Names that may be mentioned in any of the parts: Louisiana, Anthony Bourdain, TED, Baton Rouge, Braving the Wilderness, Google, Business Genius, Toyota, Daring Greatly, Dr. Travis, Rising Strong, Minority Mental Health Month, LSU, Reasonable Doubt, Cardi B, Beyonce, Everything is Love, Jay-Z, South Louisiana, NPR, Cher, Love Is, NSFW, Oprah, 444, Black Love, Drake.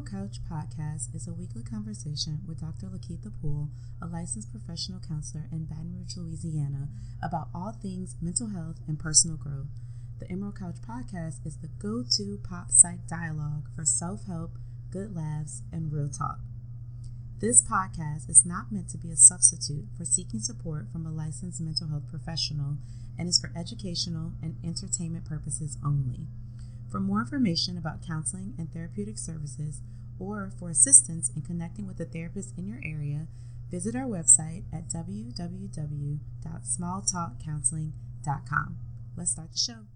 Emerald Couch Podcast is a weekly conversation with Dr. LaKeitha Poole, a licensed professional counselor in Baton Rouge, Louisiana, about all things mental health and personal growth. The Emerald Couch Podcast is the go-to pop psych dialogue for self-help, good laughs, and real talk. This podcast is not meant to be a substitute for seeking support from a licensed mental health professional and is for educational and entertainment purposes only. For more information about counseling and therapeutic services, or for assistance in connecting with a therapist in your area, visit our website at www.smalltalkcounseling.com. Let's start the show.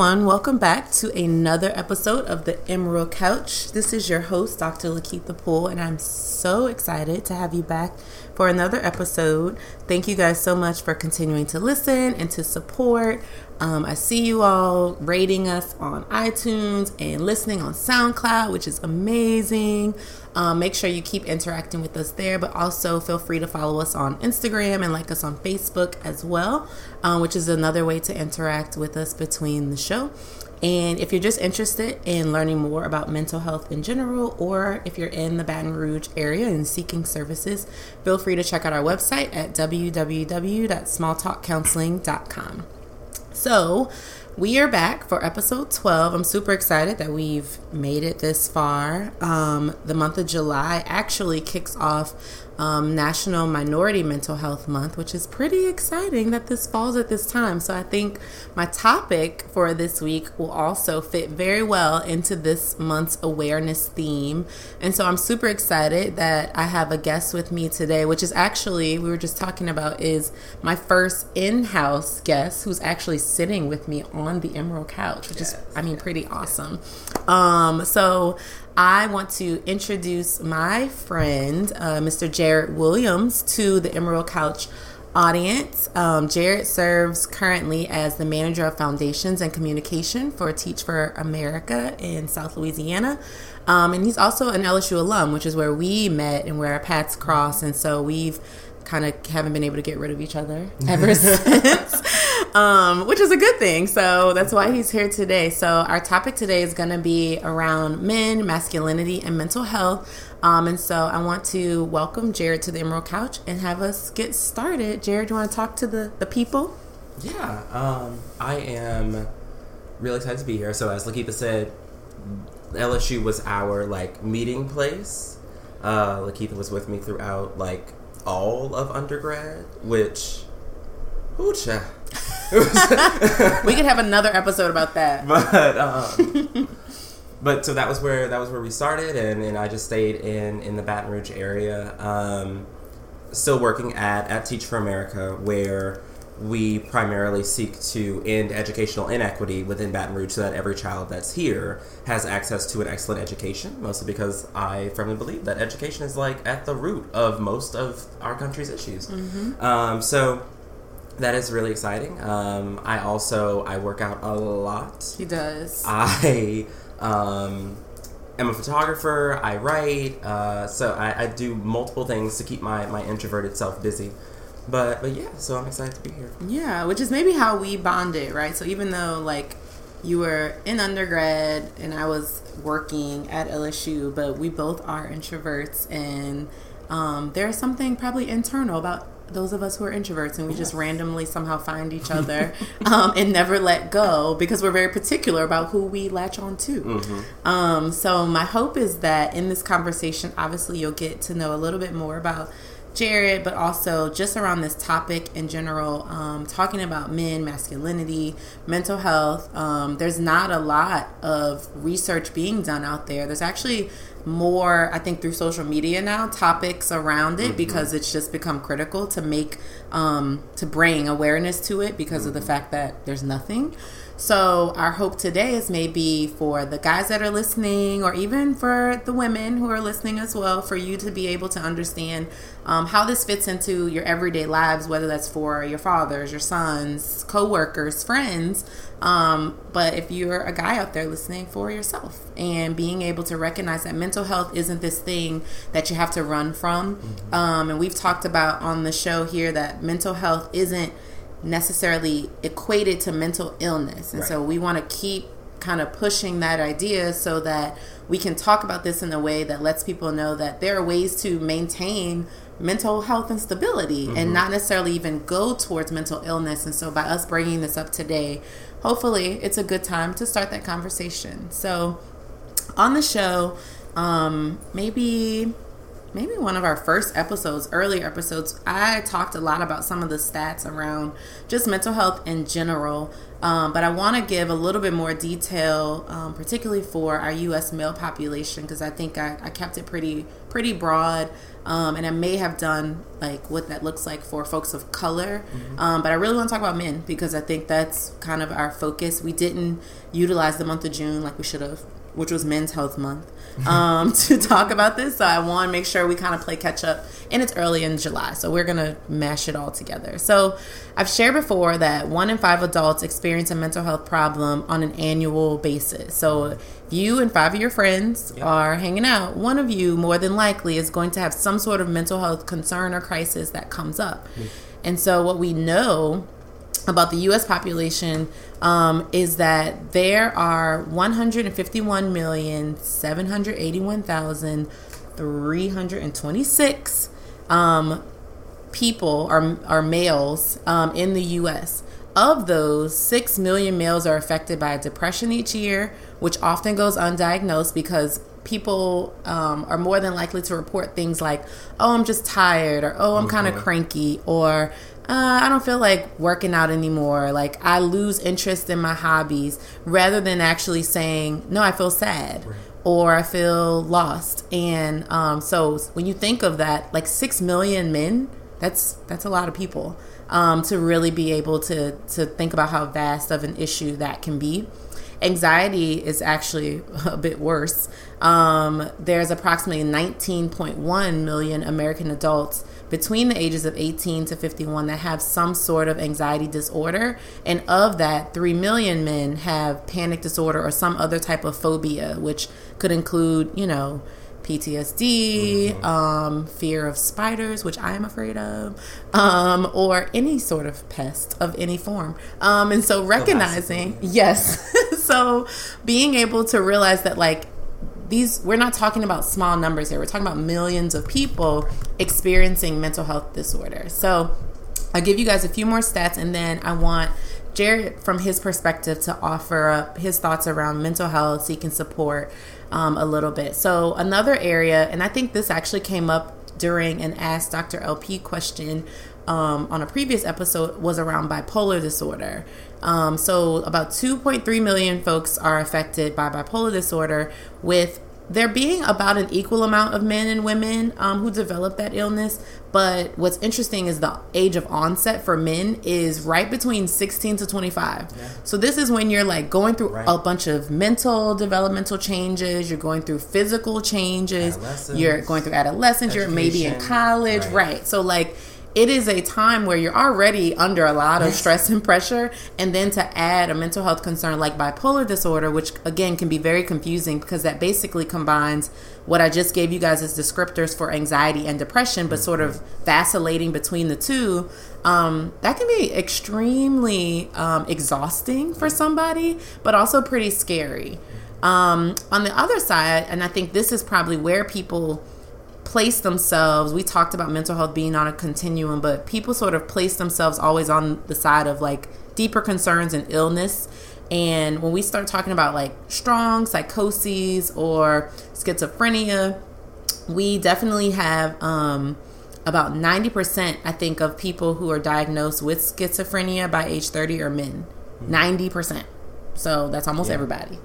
Welcome back to another episode of the Emerald Couch. This is your host, Dr. LaKeitha Poole, and I'm so excited to have you back for another episode. Thank you guys so much for continuing to listen and to support. I see you all rating us on iTunes and listening on SoundCloud, which is amazing. Make sure you keep interacting with us there, but also feel free to follow us on Instagram and like us on Facebook as well, which is another way to interact with us between the show. And if you're just interested in learning more about mental health in general, or if you're in the Baton Rouge area and seeking services, feel free to check out our website at www.smalltalkcounseling.com. So we are back for episode 12. I'm super excited that we've made it this far. The month of July actually kicks off National Minority Mental Health Month, which is pretty exciting that this falls at this time. So I think my topic for this week will also fit very well into this month's awareness theme. And so I'm super excited that I have a guest with me today, which is actually, we were just talking about, is my first in-house guest who's actually sitting with me on the Emerald Couch, which is, I mean, pretty awesome. So I want to introduce my friend, Mr. Jared Williams, to the Emerald Couch audience. Jared serves currently as the manager of foundations and communication for Teach for America in South Louisiana. And he's also an LSU alum, which is where we met and where our paths crossed. And so we've kind of haven't been able to get rid of each other ever since, which is a good thing. So that's why he's here today. So our topic today is going to be around men, masculinity, and mental health. And so I want to welcome Jared to the Emerald Couch and have us get started. Jared, do you want to talk to the people? Yeah, I am really excited to be here. So as LaKeitha said, LSU was our meeting place. LaKeitha was with me throughout all of undergrad, which we could have another episode about that, but so that was where we started, and I just stayed in the Baton Rouge area, still working at Teach for America, where we primarily seek to end educational inequity within Baton Rouge so that every child that's here has access to an excellent education, mostly because I firmly believe that education is at the root of most of our country's issues. Mm-hmm. So that is really exciting. I work out a lot. He does. I am a photographer. I write. So I do multiple things to keep my introverted self busy. But yeah, so I'm excited to be here. Yeah, which is maybe how we bonded, right? So even though you were in undergrad and I was working at LSU, but we both are introverts, and there's something probably internal about those of us who are introverts, and we just randomly somehow find each other and never let go because we're very particular about who we latch on to. Mm-hmm. So my hope is that in this conversation, obviously you'll get to know a little bit more about Jared, but also just around this topic in general, talking about men, masculinity, mental health. There's not a lot of research being done out there. There's actually more, I think, through social media now, topics around it, mm-hmm. because it's just become critical to bring awareness to it because mm-hmm. of the fact that there's nothing. So our hope today is maybe for the guys that are listening, or even for the women who are listening as well, for you to be able to understand how this fits into your everyday lives, whether that's for your fathers, your sons, coworkers, friends. But if you're a guy out there listening, for yourself, and being able to recognize that mental health isn't this thing that you have to run from. Mm-hmm. And we've talked about on the show here that mental health isn't necessarily equated to mental illness. And right. So we want to keep kind of pushing that idea so that we can talk about this in a way that lets people know that there are ways to maintain mental health and stability, mm-hmm. and not necessarily even go towards mental illness. And so by us bringing this up today, hopefully it's a good time to start that conversation. So on the show, maybe one of our first episodes, earlier episodes, I talked a lot about some of the stats around just mental health in general. But I want to give a little bit more detail, particularly for our U.S. male population, because I think I kept it pretty broad. And I may have done like what that looks like for folks of color. Mm-hmm. But I really want to talk about men, because I think that's kind of our focus. We didn't utilize the month of June like we should have, which was Men's Health Month, to talk about this. So I want to make sure we kind of play catch up, and it's early in July, so we're going to mash it all together. So I've shared before that 1 in 5 adults experience a mental health problem on an annual basis. So you and 5 of your friends yep. are hanging out, one of you more than likely is going to have some sort of mental health concern or crisis that comes up. Mm. And so what we know about the U.S. population is that there are 151,781,326 people are males in the U.S. Of those, 6 million males are affected by depression each year, which often goes undiagnosed because people are more than likely to report things like, oh, I'm just tired, or oh, I'm kind of cranky, or I don't feel like working out anymore. Like, I lose interest in my hobbies, rather than actually saying, no, I feel sad right. or I feel lost. And so when you think of that, like 6 million men, that's a lot of people to really be able to think about how vast of an issue that can be. Anxiety is actually a bit worse. There's approximately 19.1 million American adults between the ages of 18 to 51 that have some sort of anxiety disorder. And of that, 3 million men have panic disorder or some other type of phobia, which could include, PTSD, mm-hmm. Fear of spiders, which I am afraid of, or any sort of pest of any form. And so recognizing, yes. So being able to realize that, like, these, we're not talking about small numbers here. We're talking about millions of people experiencing mental health disorder. So I'll give you guys a few more stats, and then I want Jared, from his perspective, to offer up his thoughts around mental health so he can support a little bit. So another area, and I think this actually came up during an Ask Dr. LP question on a previous episode, was around bipolar disorder. So about 2.3 million folks are affected by bipolar disorder, with there being about an equal amount of men and women who develop that illness. But what's interesting is the age of onset for men is right between 16 to 25. Yeah. So this is when you're like going through right. a bunch of mental developmental changes. You're going through physical changes. You're going through adolescence. Education. You're maybe in college. Right. right. So like, it is a time where you're already under a lot of stress and pressure, and then to add a mental health concern like bipolar disorder, which again can be very confusing because that basically combines what I just gave you guys as descriptors for anxiety and depression, but sort of vacillating between the two. That can be extremely exhausting for somebody, but also pretty scary. On the other side, and I think this is probably where people place themselves, we talked about mental health being on a continuum, but people sort of place themselves always on the side of like deeper concerns and illness. And when we start talking about like strong psychoses or schizophrenia, we definitely have about 90%, I think, of people who are diagnosed with schizophrenia by age 30 are men. 90%. So that's almost everybody.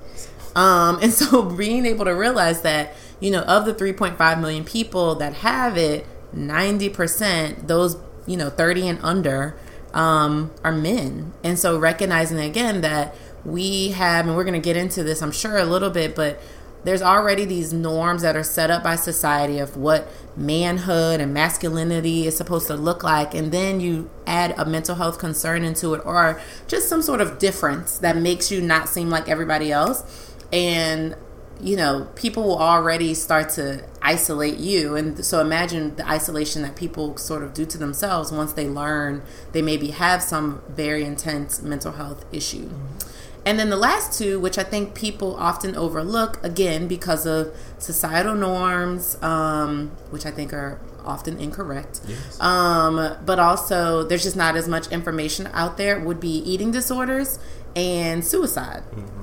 And so being able to realize that, of the 3.5 million people that have it, 90%, those, 30 and under, are men. And so recognizing again that we have, and we're going to get into this, I'm sure, a little bit, but there's already these norms that are set up by society of what manhood and masculinity is supposed to look like. And then you add a mental health concern into it, or just some sort of difference that makes you not seem like everybody else. And, you know, people will already start to isolate you. And so imagine the isolation that people sort of do to themselves once they learn they maybe have some very intense mental health issue. Mm-hmm. And then the last two, which I think people often overlook, again, because of societal norms, which I think are often incorrect. Yes. But also, there's just not as much information out there, would be eating disorders and suicide. Mm-hmm.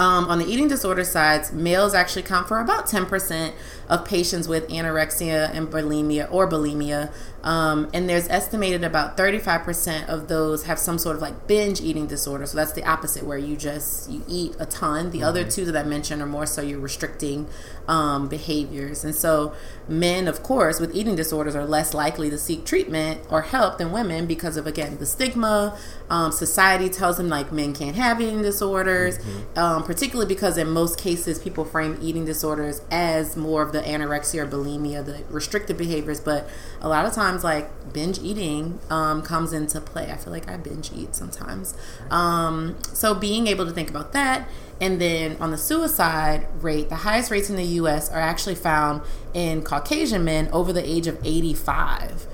On the eating disorder side, males actually count for about 10% of patients with anorexia and bulimia. And there's estimated about 35% of those have some sort of like binge eating disorder. So that's the opposite, where you eat a ton. The mm-hmm. other two that I mentioned are more so you're restricting behaviors. And so men, of course, with eating disorders are less likely to seek treatment or help than women because of, again, the stigma. Society tells them like men can't have eating disorders, mm-hmm. Particularly because in most cases people frame eating disorders as more of the anorexia or bulimia, the restrictive behaviors. But a lot of times, like binge eating comes into play. I feel like I binge eat sometimes. So being able to think about that. And then on the suicide rate, the highest rates in the U.S. are actually found in Caucasian men over the age of 85,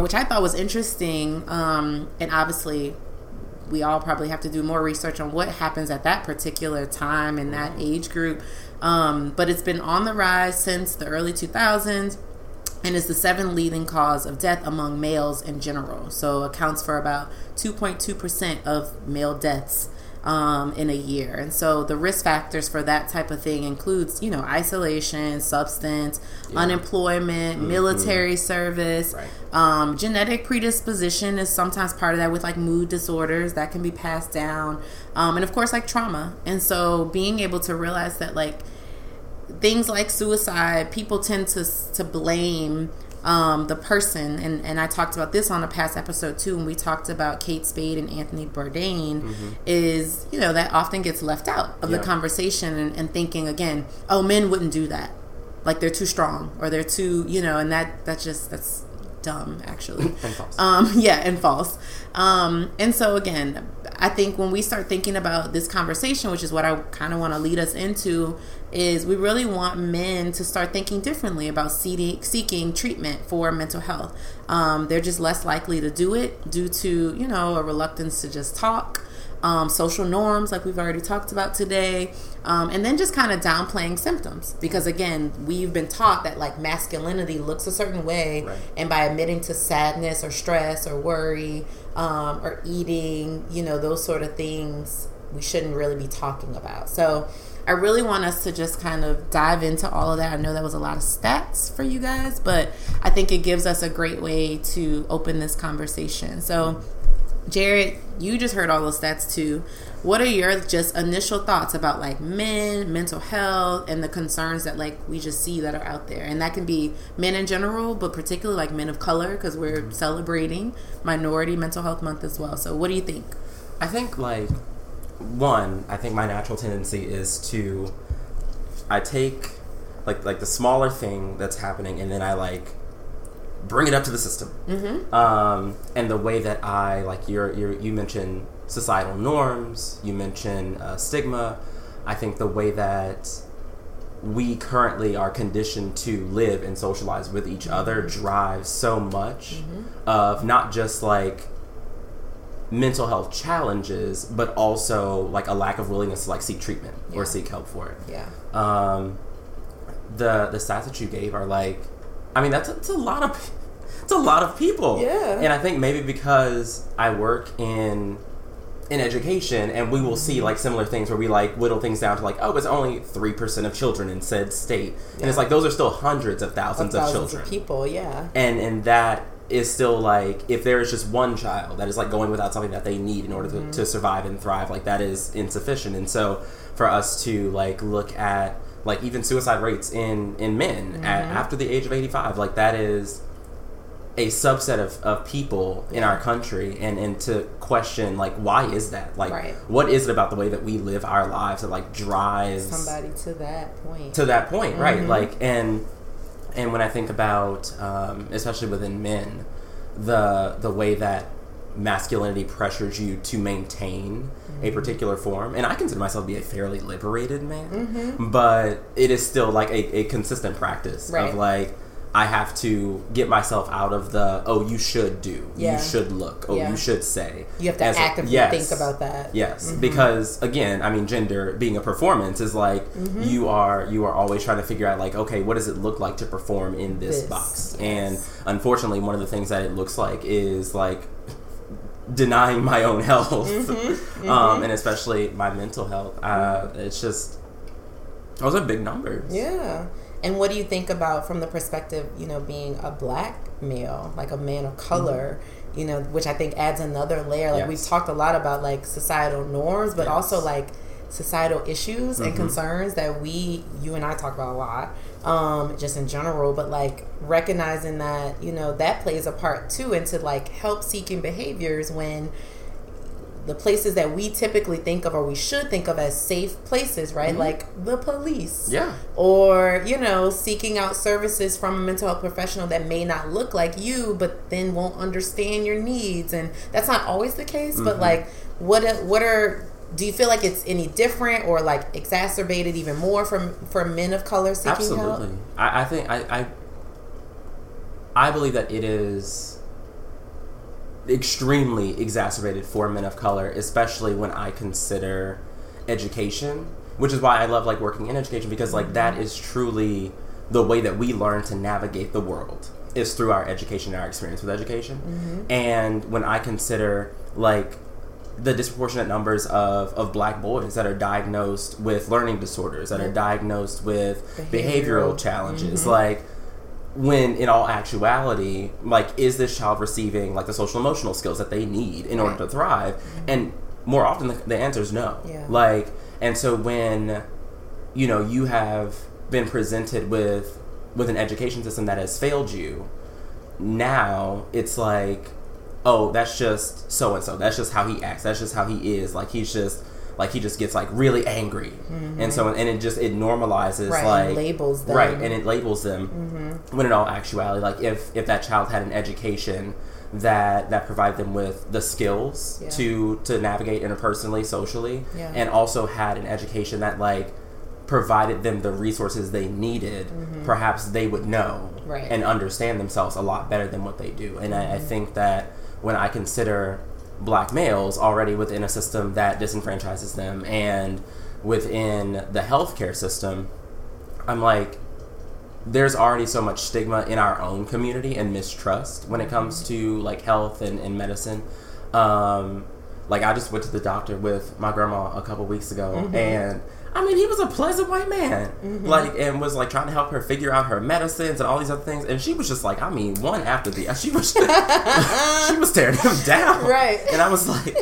which I thought was interesting. And obviously we all probably have to do more research on what happens at that particular time in that age group. But it's been on the rise since the early 2000s. And is the 7th leading cause of death among males in general. So accounts for about 2.2% of male deaths in a year. And so the risk factors for that type of thing includes, you know, isolation, substance, unemployment, mm-hmm. military service. Right. Genetic predisposition is sometimes part of that, with like mood disorders that can be passed down. And of course, like trauma. And so being able to realize that, like, things like suicide, people tend to blame the person. And I talked about this on a past episode too, when we talked about Kate Spade and Anthony Bourdain, mm-hmm. is, you know, that often gets left out of the conversation, and thinking, again, oh, men wouldn't do that. Like, they're too strong, or they're too, you know, and that's dumb, actually. And false. And false. And so, again, I think when we start thinking about this conversation, which is what I kind of want to lead us into, is we really want men to start thinking differently about seeking treatment for mental health. They're just less likely to do it due to, you know, a reluctance to just talk, social norms like we've already talked about today, and then just kind of downplaying symptoms, because, again, we've been taught that, like, masculinity looks a certain way, right. And by admitting to sadness or stress or worry or eating, you know, those sort of things, we shouldn't really be talking about. So I really want us to just kind of dive into all of that. I know that was a lot of stats for you guys, but I think it gives us a great way to open this conversation. So, Jared, you just heard all those stats too. What are your just initial thoughts about, like, men, mental health, and the concerns that, like, we just see that are out there? And that can be men in general, but particularly, like, men of color, because we're mm-hmm. celebrating Minority Mental Health Month as well. So what do you think? I think, like, one, I think my natural tendency is to, I take like the smaller thing that's happening, and then I like bring it up to the system. Mm-hmm. And the way that I like you mentioned societal norms, you mentioned stigma. I think the way that we currently are conditioned to live and socialize with each other drives so much mm-hmm. of not just like mental health challenges, but also like a lack of willingness to like seek treatment or seek help for it. Yeah. The stats that you gave are like, I mean, that's a lot of people. Yeah. And I think maybe because I work in education, and we will see like similar things where we like whittle things down to like, oh, it's only 3% of children in said state, and it's like those are still hundreds of thousands of children, of people, and that is still like, if there is just one child that is like going without something that they need in order to survive and thrive, like that is insufficient. And so for us to like look at like even suicide rates in men after the age of 85, like that is a subset of people in our country, and to question, like, why is that? Like, right. What is it about the way that we live our lives that, like, drives somebody to that point? To that point, mm-hmm. right? Like, and when I think about, especially within men, the way that masculinity pressures you to maintain mm-hmm. a particular form, and I consider myself to be a fairly liberated man, mm-hmm. but it is still, like, a consistent practice right. of, like, I have to get myself out of the, oh, you should do, yeah. you should look, oh, yeah. you should say. You have to actively yes, think about that. Yes, mm-hmm. because, again, I mean, gender being a performance is like, mm-hmm. you are always trying to figure out, like, okay, what does it look like to perform in this box? Yes. And, unfortunately, one of the things that it looks like is, like, denying my own health, mm-hmm. Mm-hmm. And especially my mental health. It's just, those are big numbers. Yeah. And what do you think about from the perspective, you know, being a black male, like a man of color, mm-hmm. you know, which I think adds another layer. Like yes. we've talked a lot about like societal norms, but yes. also like societal issues mm-hmm. and concerns that you and I talk about a lot, just in general, but like recognizing that, you know, that plays a part too into like help seeking behaviors when the places that we typically think of or we should think of as safe places, right? Mm-hmm. Like the police. Yeah. Or, you know, seeking out services from a mental health professional that may not look like you, but then won't understand your needs. And that's not always the case, mm-hmm. but like, do you feel like it's any different or like exacerbated even more for men of color seeking help? Absolutely. I think I believe that it is extremely exacerbated for men of color, especially when I consider education, which is why I love like working in education, because like that is truly the way that we learn to navigate the world is through our education and our experience with education. Mm-hmm. And when I consider like the disproportionate numbers of black boys that are diagnosed with learning disorders, that are diagnosed with behavioral challenges, mm-hmm. like when in all actuality, like, is this child receiving, like, the social emotional skills that they need in order to thrive? Mm-hmm. And more often, the answer is no. Yeah. Like, and so when, you know, you have been presented with an education system that has failed you, now it's like, oh, that's just so-and-so. That's just how he acts. That's just how he is. Like, he's just... like he just gets like really angry, mm-hmm. and so it normalizes right, like and it labels them. Mm-hmm. When in all actuality, like if that child had an education that provided them with the skills yeah. to navigate interpersonally, socially, yeah. and also had an education that like provided them the resources they needed, mm-hmm. perhaps they would know right. and understand themselves a lot better than what they do. And mm-hmm. I think that when I consider black males already within a system that disenfranchises them and within the healthcare system, I'm like, there's already so much stigma in our own community and mistrust when it comes to like health and medicine. Like I just went to the doctor with my grandma a couple weeks ago, mm-hmm. and I mean, he was a pleasant white man, mm-hmm. like, and was like trying to help her figure out her medicines and all these other things. And she was just like, I mean, one after the, she was tearing him down. Right. And I was like,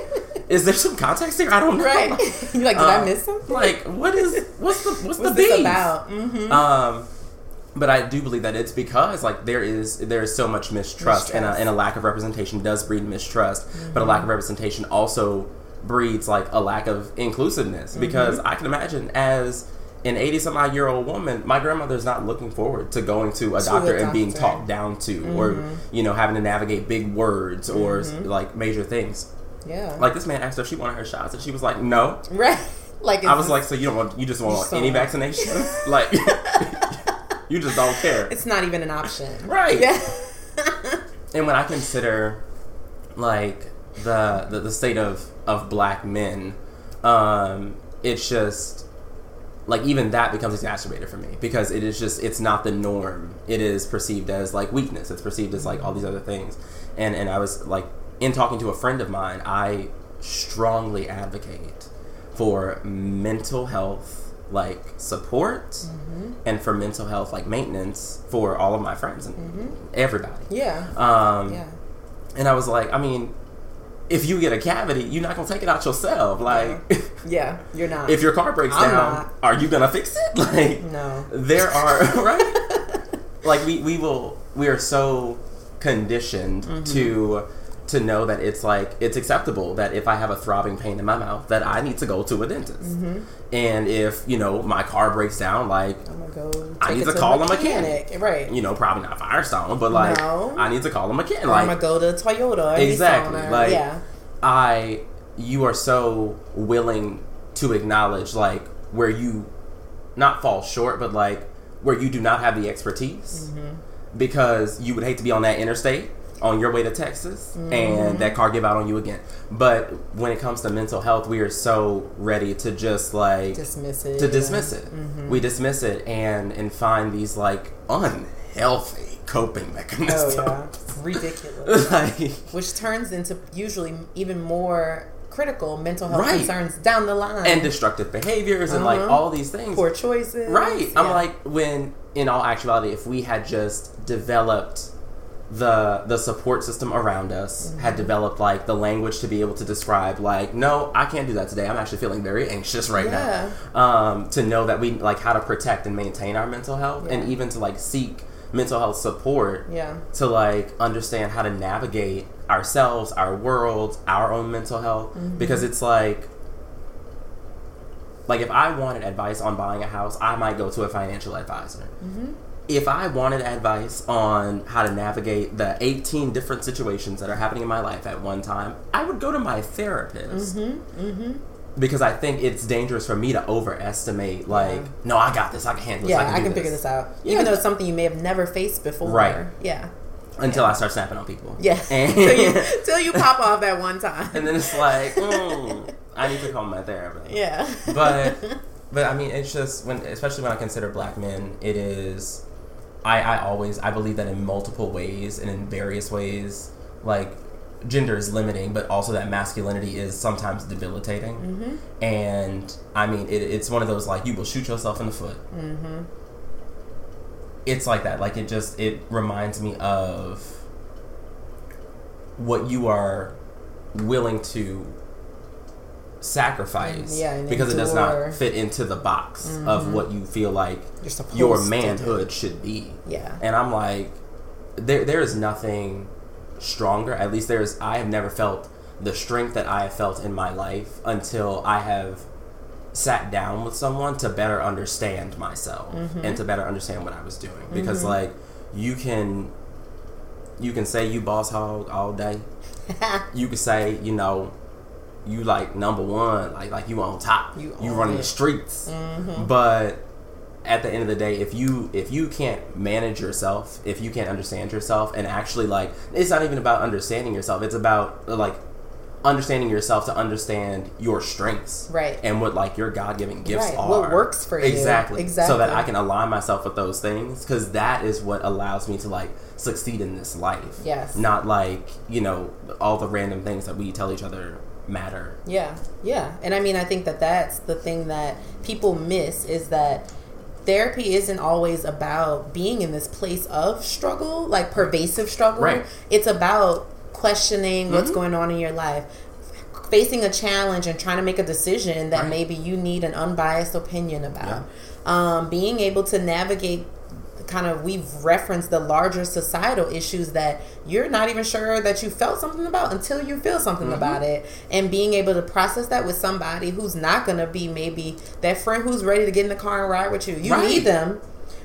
is there some context here? I don't know. Right. You're like, did I miss something? Like, what's the beef about? Mm-hmm. But I do believe that it's because like there is so much mistrust. And a lack of representation does breed mistrust, mm-hmm. but a lack of representation also breeds like a lack of inclusiveness, because mm-hmm. I can imagine as an 80-some-odd-year-old woman, my grandmother's not looking forward to going to a doctor and being talked down to, mm-hmm. or you know having to navigate big words or mm-hmm. like major things. Yeah, like this man asked her if she wanted her shots, and she was like, "No." Right? Like I was like, "So you don't want? You just want any vaccination? Like you just don't care? It's not even an option, right?" Yeah. And when I consider like the state of black men, it's just like even that becomes exacerbated for me, because it is just, it's not the norm. It is perceived as like weakness. It's perceived as like all these other things. And I was like, in talking to a friend of mine, I strongly advocate for mental health like support, mm-hmm. and for mental health like maintenance for all of my friends and mm-hmm. everybody. Yeah. And I was like, I mean, if you get a cavity, you're not going to take it out yourself. Like, yeah, you're not. If your car breaks down, are you going to fix it? Like, no. There are, right? Like, we are so conditioned to know that it's like, it's acceptable that if I have a throbbing pain in my mouth, that I need to go to a dentist. Mm-hmm. And if, you know, my car breaks down, like, I need to call a mechanic. Right. You know, probably not Firestone, but like, I need to call a mechanic. Or I'm going to go to Toyota. Exactly. Like, yeah. You are so willing to acknowledge, like, where you not fall short, but like, where you do not have the expertise, because you would hate to be on that interstate on your way to Texas and that car give out on you again. But when it comes to mental health, we are so ready to just like dismiss it. Mm-hmm. We dismiss it and find these like unhealthy coping mechanisms. Oh yeah, ridiculous. Like, which turns into usually even more critical mental health concerns down the line, and destructive behaviors and like all these things, poor choices. Right. Yeah. I'm like, when in all actuality, if we had just developed the support system around us, had developed like the language to be able to describe like, no, I can't do that today, I'm actually feeling very anxious right now, to know that we like how to protect and maintain our mental health, and even to like seek mental health support to like understand how to navigate ourselves, our world, our own mental health, because it's like if I wanted advice on buying a house, I might go to a financial advisor. If I wanted advice on how to navigate the 18 different situations that are happening in my life at one time, I would go to my therapist. Because I think it's dangerous for me to overestimate, like, no, I got this, I can handle this. Yeah, I can figure this out. Yeah. Even though it's something you may have never faced before. Right. Yeah. Until I start snapping on people. Yeah. Until you pop off that one time. And then it's like, I need to call my therapist. Yeah. But I mean, it's just, especially when I consider Black men, it is... I believe that in multiple ways and in various ways, like, gender is limiting, but also that masculinity is sometimes debilitating. And, I mean, it's one of those, like, you will shoot yourself in the foot. It's like that. Like, it reminds me of what you are willing to sacrifice because it does not fit into the box of what you feel like your manhood should be. Yeah. And I'm like, there is nothing stronger. At least I have never felt the strength that I have felt in my life until I have sat down with someone to better understand myself and to better understand what I was doing. Because like, you can say you boss hog all day. You can say, you know, you like number one, like you on top, you running the streets. But at the end of the day, if you can't manage yourself, if you can't understand yourself, and actually like, it's not even about understanding yourself, it's about like understanding yourself to understand your strengths, right? And what like your God-given gifts are. What works for you. Exactly. So that I can align myself with those things, because that is what allows me to like succeed in this life. Yes. Not like, you know, all the random things that we tell each other matter. Yeah. And I mean, I think that that's the thing that people miss, is that therapy isn't always about being in this place of struggle, like pervasive struggle. Right. It's about questioning what's going on in your life, facing a challenge and trying to make a decision that maybe you need an unbiased opinion about. Being able to navigate kind of, we've referenced the larger societal issues that you're not even sure that you felt something about until you feel something about it, and being able to process that with somebody who's not going to be maybe that friend who's ready to get in the car and ride with you. You need them,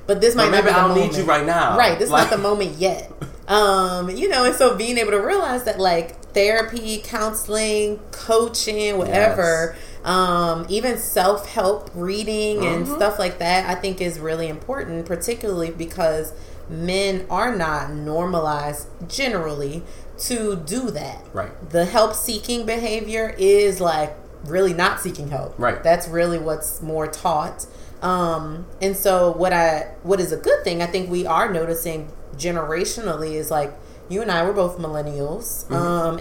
but this might not be the moment. I don't need you right now. Right. This is not the moment yet. You know, and so being able to realize that like therapy, counseling, coaching, whatever, even self-help reading and stuff like that, I think is really important, particularly because men are not normalized generally to do that. Right. The help-seeking behavior is like really not seeking help. Right. That's really what's more taught. And so what is a good thing, I think we are noticing generationally, is like, you and I, we're both millennials,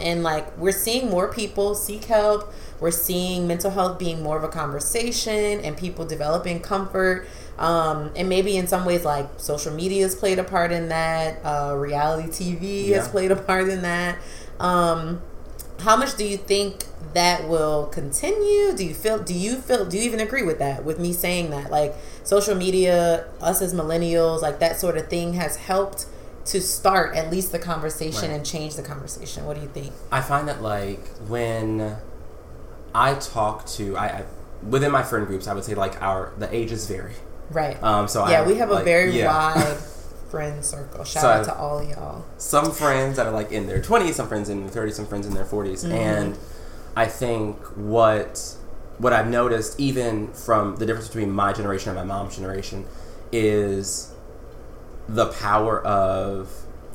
and like we're seeing more people seek help. We're seeing mental health being more of a conversation, and people developing comfort. And maybe in some ways, like social media has played a part in that. Reality TV has played a part in that. How much do you think that will continue? Do you even agree with that? With me saying that, like social media, us as millennials, like that sort of thing has helped to start at least the conversation and change the conversation. What do you think? I find that, like, when I talk to, I within my friend groups, I would say, like, the ages vary. Right. So yeah, we have, like, a very wide friend circle. Shout out to all y'all. Some friends that are, like, in their 20s, some friends in their 30s, some friends in their 40s. Mm-hmm. And I think what I've noticed, even from the difference between my generation and my mom's generation, is the power of,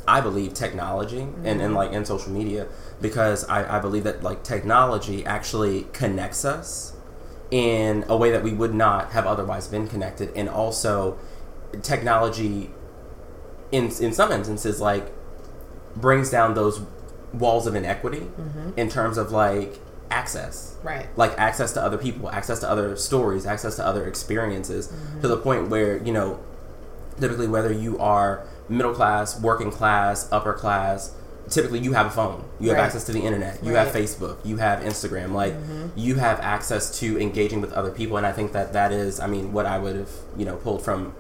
I believe, technology and social media, because I believe that, like, technology actually connects us in a way that we would not have otherwise been connected. And also technology in some instances, like, brings down those walls of inequity in terms of, like, access, right? Like, access to other people, access to other stories, access to other experiences, to the point where, you know, typically whether you are middle class, working class, upper class, typically you have a phone, you have access to the internet, you have Facebook, you have Instagram, like, you have access to engaging with other people. And I think that is, I mean, what I would have, you know, pulled from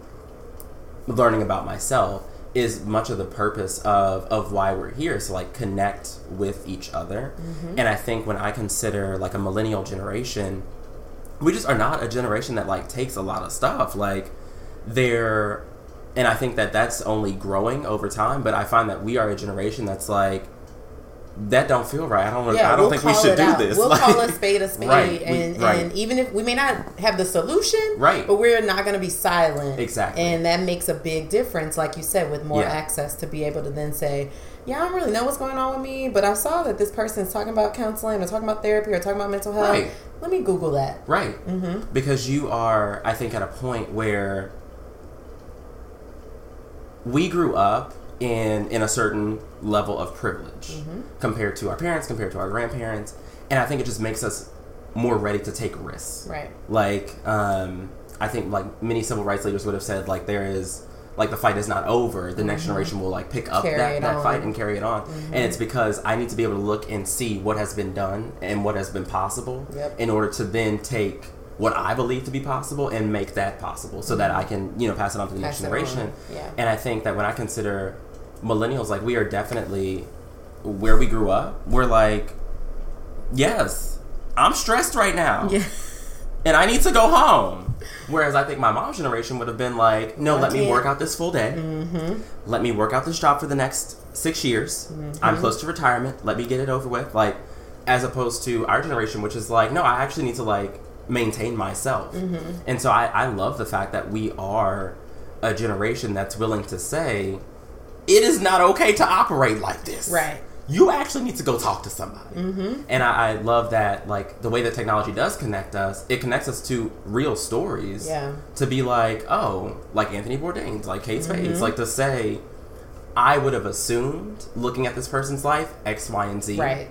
learning about myself is much of the purpose of why we're here, so, like, connect with each other. And I think when I consider, like, a millennial generation, we just are not a generation that, like, takes a lot of stuff. Like, they're, and I think that that's only growing over time, but I find that we are a generation that's like, that don't feel right. I don't think we should do this. We'll, like, call a spade, and even if we may not have the solution, but we're not going to be silent. Exactly. And that makes a big difference, like you said, with more access to be able to then say, yeah, I don't really know what's going on with me, but I saw that this person's talking about counseling or talking about therapy or talking about mental health. Right. Let me Google that. Right. Mm-hmm. Because you are, I think, at a point where we grew up in a certain level of privilege compared to our parents, compared to our grandparents, and I think it just makes us more ready to take risks. Right. Like, I think, like, many civil rights leaders would have said, like, there is, like, the fight is not over. The next generation will, like, pick up that fight and carry it on. And it's because I need to be able to look and see what has been done and what has been possible in order to then take what I believe to be possible and make that possible, so that I can, you know, pass it on to the next generation. Yeah. And I think that when I consider millennials, like, we are definitely where we grew up. We're like, yes, I'm stressed right now. Yeah. And I need to go home. Whereas I think my mom's generation would have been like, no, let me work out this full day. Mm-hmm. Let me work out this job for the next 6 years. Mm-hmm. I'm close to retirement. Let me get it over with. Like, as opposed to our generation, which is like, no, I actually need to, like, maintain myself. Mm-hmm. And so I love the fact that we are a generation that's willing to say, it is not okay to operate like this. Right. You actually need to go talk to somebody. Mm-hmm. And I love that, like, the way that technology does connect us, it connects us to real stories. Yeah. To be like, oh, like Anthony Bourdain, like Kate Spade, like, to say, I would have assumed, looking at this person's life, X, Y, and Z. Right.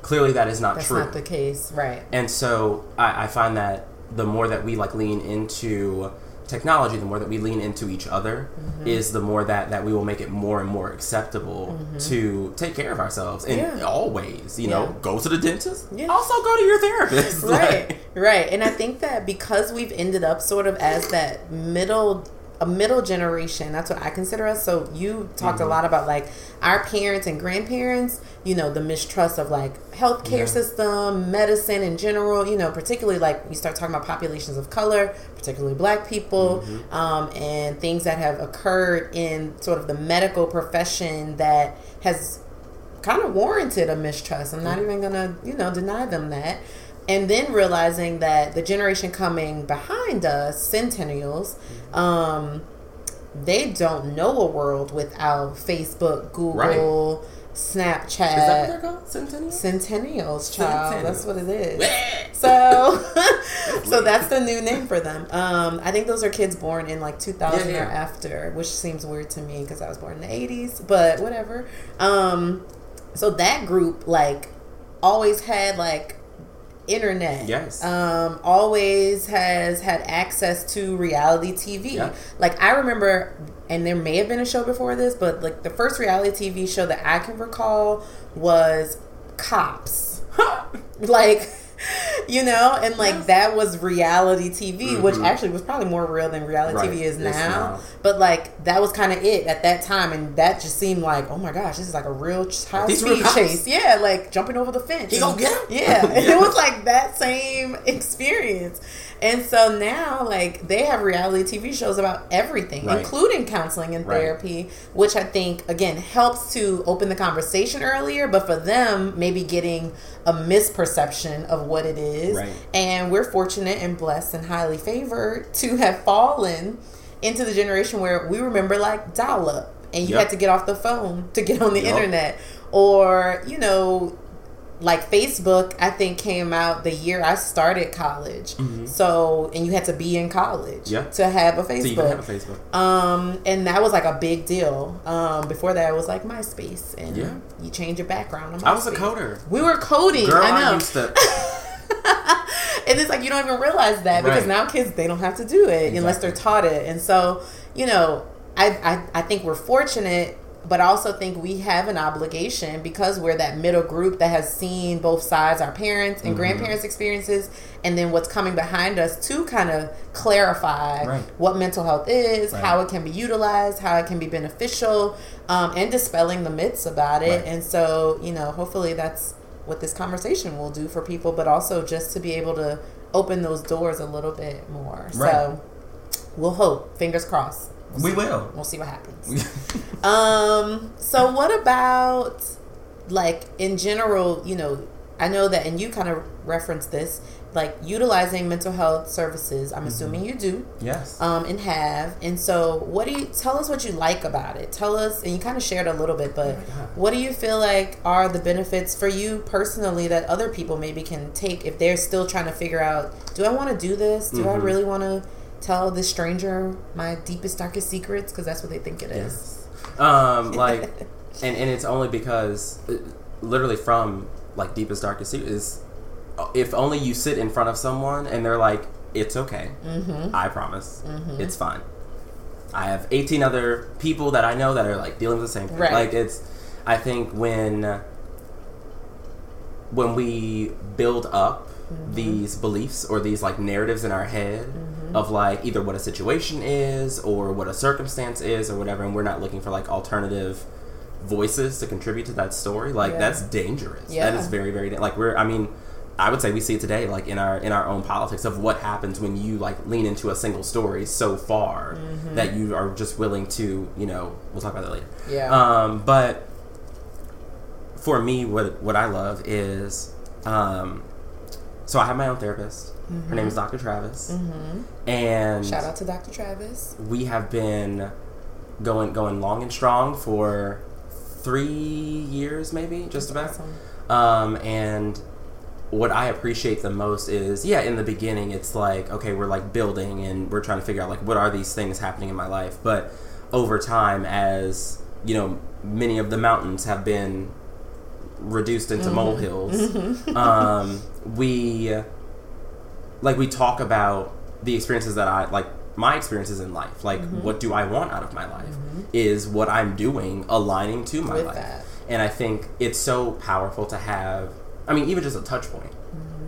Clearly that is not true. That's not the case, right. And so I find that the more that we, like, lean into technology, the more that we lean into each other, is the more that we will make it more and more acceptable to take care of ourselves in all ways. You know, go to the dentist, also go to your therapist. Right, like, right. And I think that because we've ended up sort of as that middle generation, that's what I consider us. So you talked a lot about, like, our parents and grandparents, you know, the mistrust of, like, healthcare system, medicine in general, you know, particularly, like, we start talking about populations of color, particularly Black people, and things that have occurred in sort of the medical profession that has kind of warranted a mistrust. I'm not even gonna, you know, deny them that. And then realizing that the generation coming behind us, centennials, they don't know a world without Facebook, Google, Snapchat. Is that what they're called? Centennials? Centennials, child. Centennials. That's what it is. So that's the new name for them. I think those are kids born in, like, 2000 or after, which seems weird to me because I was born in the 80s, but whatever. So that group, like, always had, like, internet, always has had access to reality TV. Like, I remember, and there may have been a show before this, but, like, the first reality TV show that I can recall was Cops. Like, You know, and like that was reality TV, mm-hmm. which actually was probably more real than reality TV is now. But like that was kind of it at that time, and that just seemed like, oh my gosh, this is like a real child speed chase. Yeah, like jumping over the fence. He gonna get him. Yeah, and it was like that same experience. And so now, like, they have reality TV shows about everything, including counseling and therapy, which I think, again, helps to open the conversation earlier, but for them, maybe getting a misperception of what it is. Right. And we're fortunate and blessed and highly favored to have fallen into the generation where we remember, like, dial-up, and you had to get off the phone to get on the internet, or, you know... Like Facebook, I think, came out the year I started college. Mm-hmm. So, and you had to be in college to have a Facebook. So you didn't have a Facebook. And that was like a big deal. Before that, it was like MySpace. And you change your background on MySpace. I was a coder. We were coding. Girl, I know. I used to... And it's like, you don't even realize that because now kids, they don't have to do it unless they're taught it. And so, you know, I think we're fortunate, but I also think we have an obligation because we're that middle group that has seen both sides, our parents and grandparents' experiences, and then what's coming behind us to kind of clarify what mental health is, how it can be utilized, how it can be beneficial, and dispelling the myths about it. And so, you know, hopefully that's what this conversation will do for people, but also just to be able to open those doors a little bit more. So we'll hope, fingers crossed. We'll see. We'll see what happens. So what about, like, in general, you know, I know that, and you kind of referenced this, like, utilizing mental health services. I'm assuming you do. Yes. And have. And so what do you, tell us what you like about it. Tell us, and you kind of shared a little bit, but what do you feel like are the benefits for you personally that other people maybe can take if they're still trying to figure out, do I want to do this? Do I really want to tell this stranger my deepest, darkest secrets? Because that's what they think it is. Like, and it's only because, literally from, like, deepest, darkest secrets, is if only you sit in front of someone and they're like, it's okay. I promise. It's fine. I have 18 other people that I know that are, like, dealing with the same thing. Like, it's, I think when we build up these beliefs or these, like, narratives in our head of, like, either what a situation is or what a circumstance is or whatever, and we're not looking for, like, alternative voices to contribute to that story, like, that's dangerous. That is very, very, like, we're, I mean, I would say we see it today, like, in our own politics of what happens when you, like, lean into a single story so far that you are just willing to, you know, we'll talk about that later. But for me, what I love is, so I have my own therapist. Her name is Dr. Travis. And shout out to Dr. Travis. We have been going long and strong for 3 years, maybe, just about. Awesome. And what I appreciate the most is, in the beginning, it's like, okay, we're, like, building and we're trying to figure out, like, what are these things happening in my life? But over time, as, you know, many of the mountains have been reduced into molehills, we... Like, we talk about the experiences that I, like, my experiences in life. Like, what do I want out of my life? Is what I'm doing aligning to my life? And I think it's so powerful to have, I mean, even just a touch point.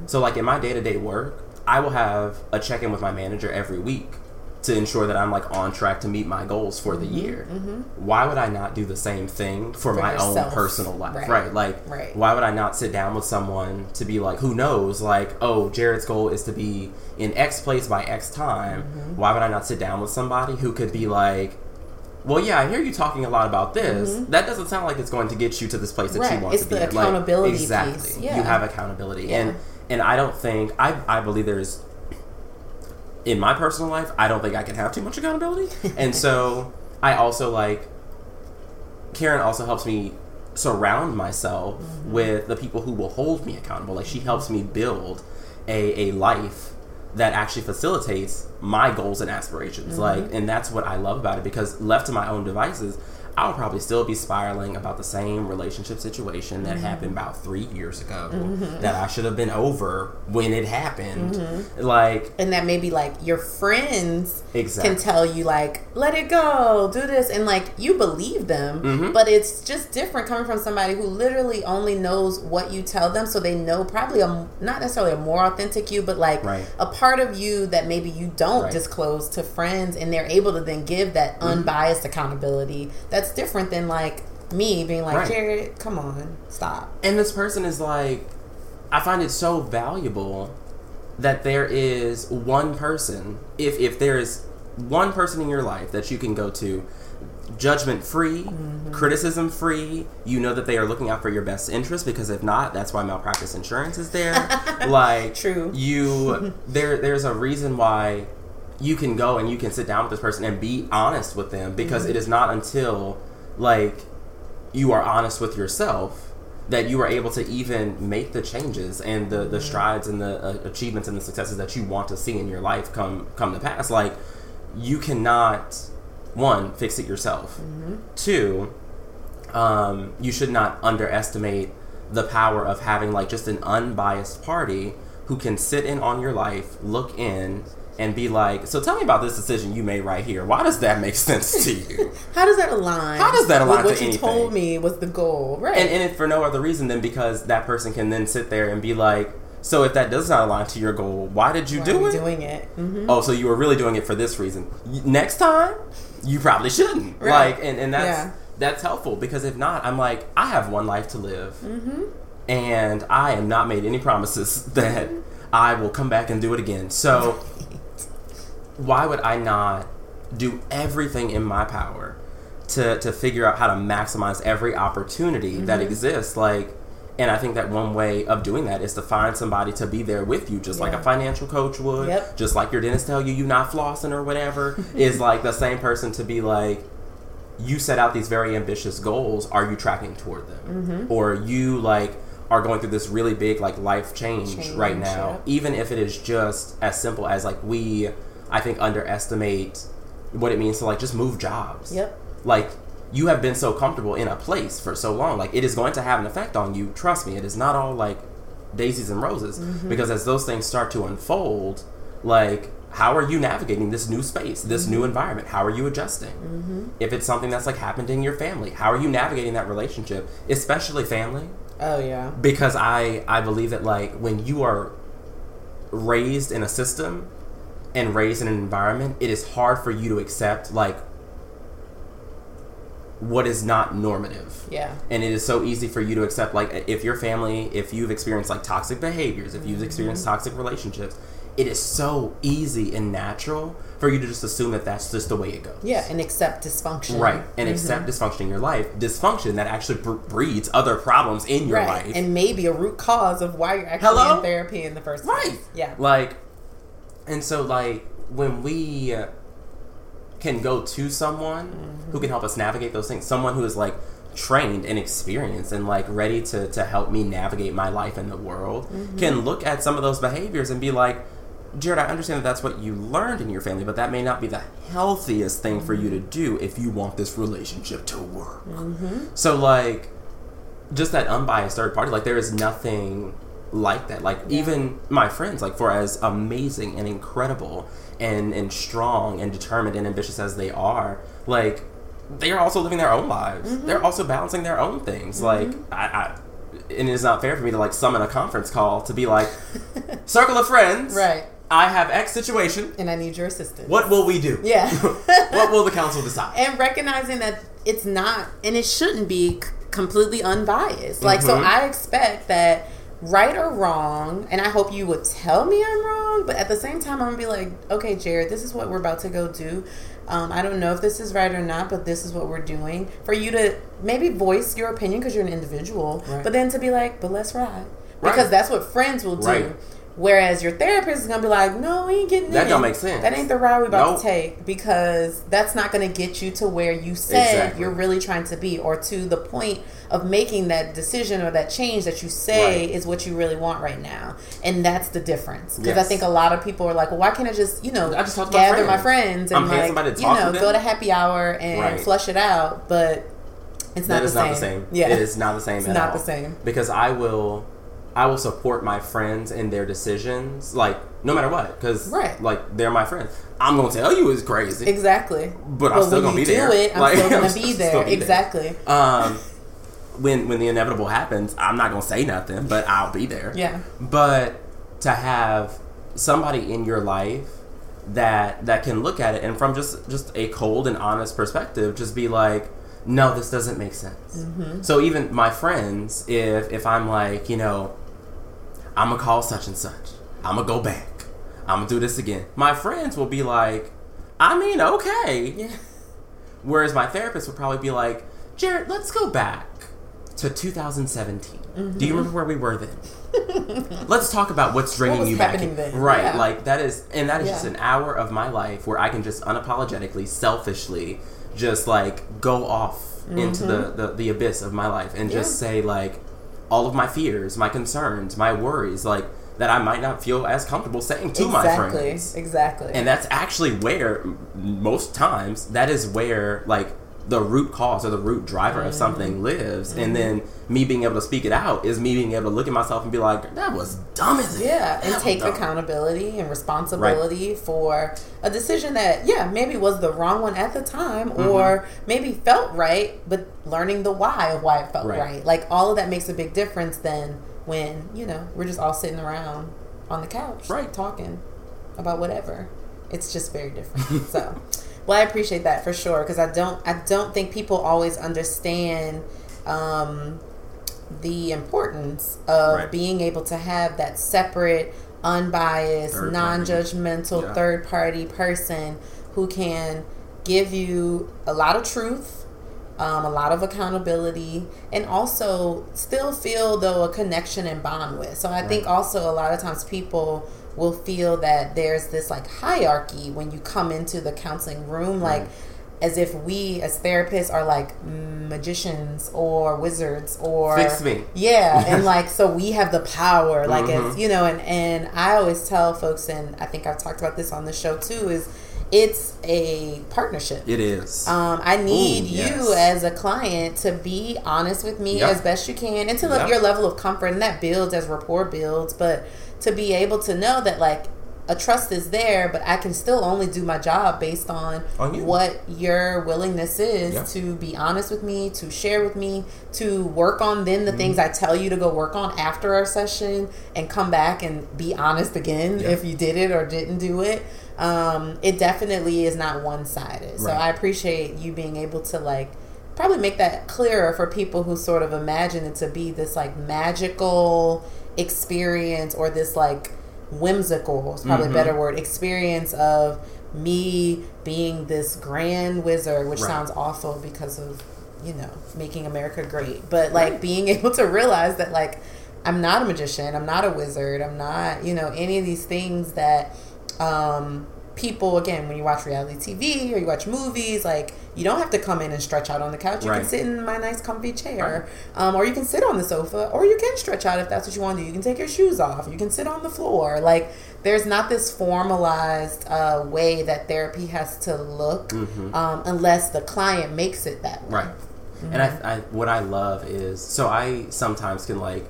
So, like, in my day-to-day work, I will have a check-in with my manager every week to ensure that I'm, like, on track to meet my goals for the year. Why would I not do the same thing for my own personal life? Right. Like, why would I not sit down with someone to be like, who knows? Like, oh, Jared's goal is to be in X place by X time. Why would I not sit down with somebody who could be like, well, yeah, I hear you talking a lot about this. That doesn't sound like it's going to get you to this place that you want to be. It's the accountability piece. Exactly. Yeah. You have accountability. Yeah. And I don't think, I believe there's, in my personal life, I don't think I can have too much accountability. And so I also, like, Karen also helps me surround myself with the people who will hold me accountable. Like, she helps me build a life that actually facilitates my goals and aspirations. Like, and that's what I love about it, because left to my own devices, I would probably still be spiraling about the same relationship situation that happened about 3 years ago that I should have been over when it happened. Like, and that maybe like your friends can tell you like, let it go, do this, and like you believe them, but it's just different coming from somebody who literally only knows what you tell them, so they know probably a, not necessarily a more authentic you, but like a part of you that maybe you don't disclose to friends, and they're able to then give that unbiased accountability. That's different than like me being like, Jared, come on, stop. And this person is like, I find it so valuable that there is one person, if there is one person in your life that you can go to judgment free, criticism free, you know that they are looking out for your best interest, because if not, that's why malpractice insurance is there. Like, true. You there's a reason why you can go and you can sit down with this person and be honest with them, because it is not until like you are honest with yourself that you are able to even make the changes and the strides and the achievements and the successes that you want to see in your life come to pass. Like, you cannot, one, fix it yourself. Two, you should not underestimate the power of having like just an unbiased party who can sit in on your life, look in, and be like, so tell me about this decision you made right here. Why does that make sense to you? How does that align? How does that align with what to you told me was the goal? Right. And if for no other reason than because that person can then sit there and be like, so if that does not align to your goal, why did you do it? Doing it. Oh, so you were really doing it for this reason. Next time, you probably shouldn't. Right. Like, and that's helpful, because if not, I'm like, I have one life to live, and I am not made any promises that I will come back and do it again. So why would I not do everything in my power to figure out how to maximize every opportunity that exists? Like, and I think that one way of doing that is to find somebody to be there with you, just like a financial coach would, just like your dentist tell you you're not flossing or whatever, is like the same person to be like, you set out these very ambitious goals, are you tracking toward them? Or you like are going through this really big like life change right now, even if it is just as simple as like we, I think, underestimate what it means to like just move jobs. Like, you have been so comfortable in a place for so long. Like, it is going to have an effect on you. Trust me, it is not all like daisies and roses, because as those things start to unfold, like, how are you navigating this new space, this new environment? How are you adjusting? If it's something that's like happened in your family, how are you navigating that relationship, especially family? Oh, yeah. Because I believe that like when you are raised in a system and raised in an environment, it is hard for you to accept like what is not normative. And it is so easy for you to accept like if your family, if you've experienced like toxic behaviors, if you've experienced toxic relationships, it is so easy and natural for you to just assume that that's just the way it goes. And accept dysfunction. And accept dysfunction in your life. Dysfunction that actually breeds other problems in your life. And maybe a root cause of why you're actually in therapy in the first place. Like, and so, like, when we can go to someone who can help us navigate those things, someone who is, like, trained and experienced and, like, ready to help me navigate my life and the world, can look at some of those behaviors and be like, Jared, I understand that that's what you learned in your family, but that may not be the healthiest thing for you to do if you want this relationship to work. So, like, just that unbiased third party, like, there is nothing like that. Like, even my friends, like, for as amazing and incredible and strong and determined and ambitious as they are, like, they are also living their own lives. They're also balancing their own things. Like, I and it is not fair for me to like summon a conference call to be like, circle of friends, I have X situation and I need your assistance. What will we do? What will the council decide? And recognizing that it's not, and it shouldn't be completely unbiased. Like, so I expect that, right or wrong, and I hope you would tell me I'm wrong, but at the same time, I'm going to be like, okay, Jared, this is what we're about to go do. I don't know if this is right or not, but this is what we're doing. For you to maybe voice your opinion because you're an individual, but then to be like, but let's ride. Because that's what friends will do. Whereas your therapist is going to be like, no, we ain't getting that. That don't make sense. That ain't the route we about to take, because that's not going to get you to where you said you're really trying to be, or to the point of making that decision or that change that you say is what you really want right now. And that's the difference. Because I think a lot of people are like, well, why can't I just, you know, I just talk to gather my friends and like, you know, go to happy hour and flush it out. But it's not, the same. Yeah. It is not the same at all. It's not the same. Because I will support my friends in their decisions, like, no matter what, because, like, they're my friends. I'm going to tell you it's crazy. Exactly. But I'm still going to be there. I'm still going to be there. Exactly. When the inevitable happens, I'm not going to say nothing, but I'll be there. Yeah. But to have somebody in your life that can look at it and from just a cold and honest perspective, just be like, no, this doesn't make sense. Mm-hmm. So even my friends, if I'm like, you know, I'm going to call such and such. I'm going to go back. I'm going to do this again. My friends will be like, I mean, okay. Yeah. Whereas my therapist would probably be like, Jared, let's go back to 2017. Mm-hmm. Do you remember where we were then? Let's talk about what's bringing you back in. Then? Right. Yeah. Like that is just an hour of my life where I can just unapologetically, selfishly, just like go off into the abyss of my life and just say like all of my fears, my concerns, my worries, like that I might not feel as comfortable saying to my friends. Exactly. And that's actually where most times that is where like the root cause or the root driver of something lives. And then me being able to speak it out is me being able to look at myself and be like, that was dumb as it. Yeah. And take accountability and responsibility for a decision that, maybe was the wrong one at the time or maybe felt right, but learning the why of why it felt right. Like all of that makes a big difference than when, you know, we're just all sitting around on the couch talking about whatever. It's just very different. So well, I appreciate that for sure, because I don't think people always understand the importance of being able to have that separate, unbiased, non-judgmental, third-party person who can give you a lot of truth, a lot of accountability, and also still feel, though, a connection and bond with. So I think also a lot of times people will feel that there's this like hierarchy when you come into the counseling room, like as if we as therapists are like magicians or wizards or fix me. Yeah. And like, so we have the power, like, as you know, and I always tell folks, and I think I've talked about this on the show too, is it's a partnership. It is. I need you as a client to be honest with me as best you can and to your level of comfort, and that builds as rapport builds, but to be able to know that like a trust is there, but I can still only do my job based on what your willingness is to be honest with me, to share with me, to work on the things I tell you to go work on after our session, and come back and be honest again if you did it or didn't do it. It definitely is not one-sided. So I appreciate you being able to like probably make that clearer for people who sort of imagine it to be this like magical experience or this like whimsical is probably a better word experience of me being this grand wizard, which sounds awful because of, you know, making America great, but like being able to realize that like I'm not a magician, I'm not a wizard, I'm not, you know, any of these things that people, again, when you watch reality TV or you watch movies, like you don't have to come in and stretch out on the couch. You can sit in my nice comfy chair, or you can sit on the sofa, or you can stretch out if that's what you want to do. You can take your shoes off. You can sit on the floor. Like there's not this formalized way that therapy has to look unless the client makes it that way. Right. Mm-hmm. And I what I love is, so I sometimes can like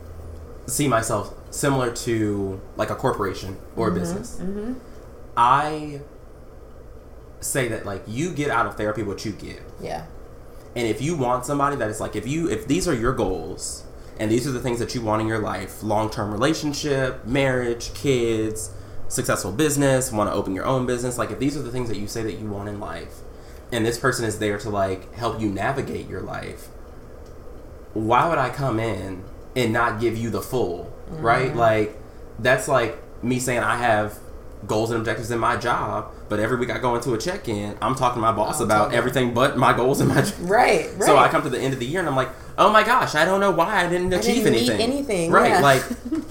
see myself similar to like a corporation or a business. Mm-hmm. I say that like you get out of therapy what you give. Yeah. And if you want somebody that is like, if these are your goals and these are the things that you want in your life, long-term relationship, marriage, kids, successful business, want to open your own business, like if these are the things that you say that you want in life and this person is there to like help you navigate your life, why would I come in and not give you the full, right? Like that's like me saying I have goals and objectives in my job, but every week I go into a check-in, I'm talking to my boss about everything but my goals and my job. Right. So I come to the end of the year and I'm like, oh my gosh, I don't know why I didn't achieve anything. Right, yeah. Like,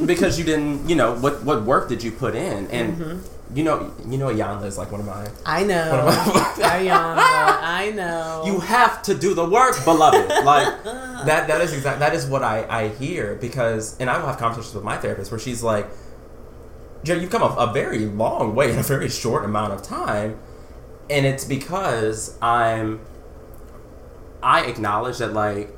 because you didn't, you know, what work did you put in? And you know Ayanla is like one of my... I know. I know. You have to do the work, beloved. Like, that is what I hear, because, and I will have conversations with my therapist where she's like, you've come a very long way in a very short amount of time, and it's because I acknowledge that, like,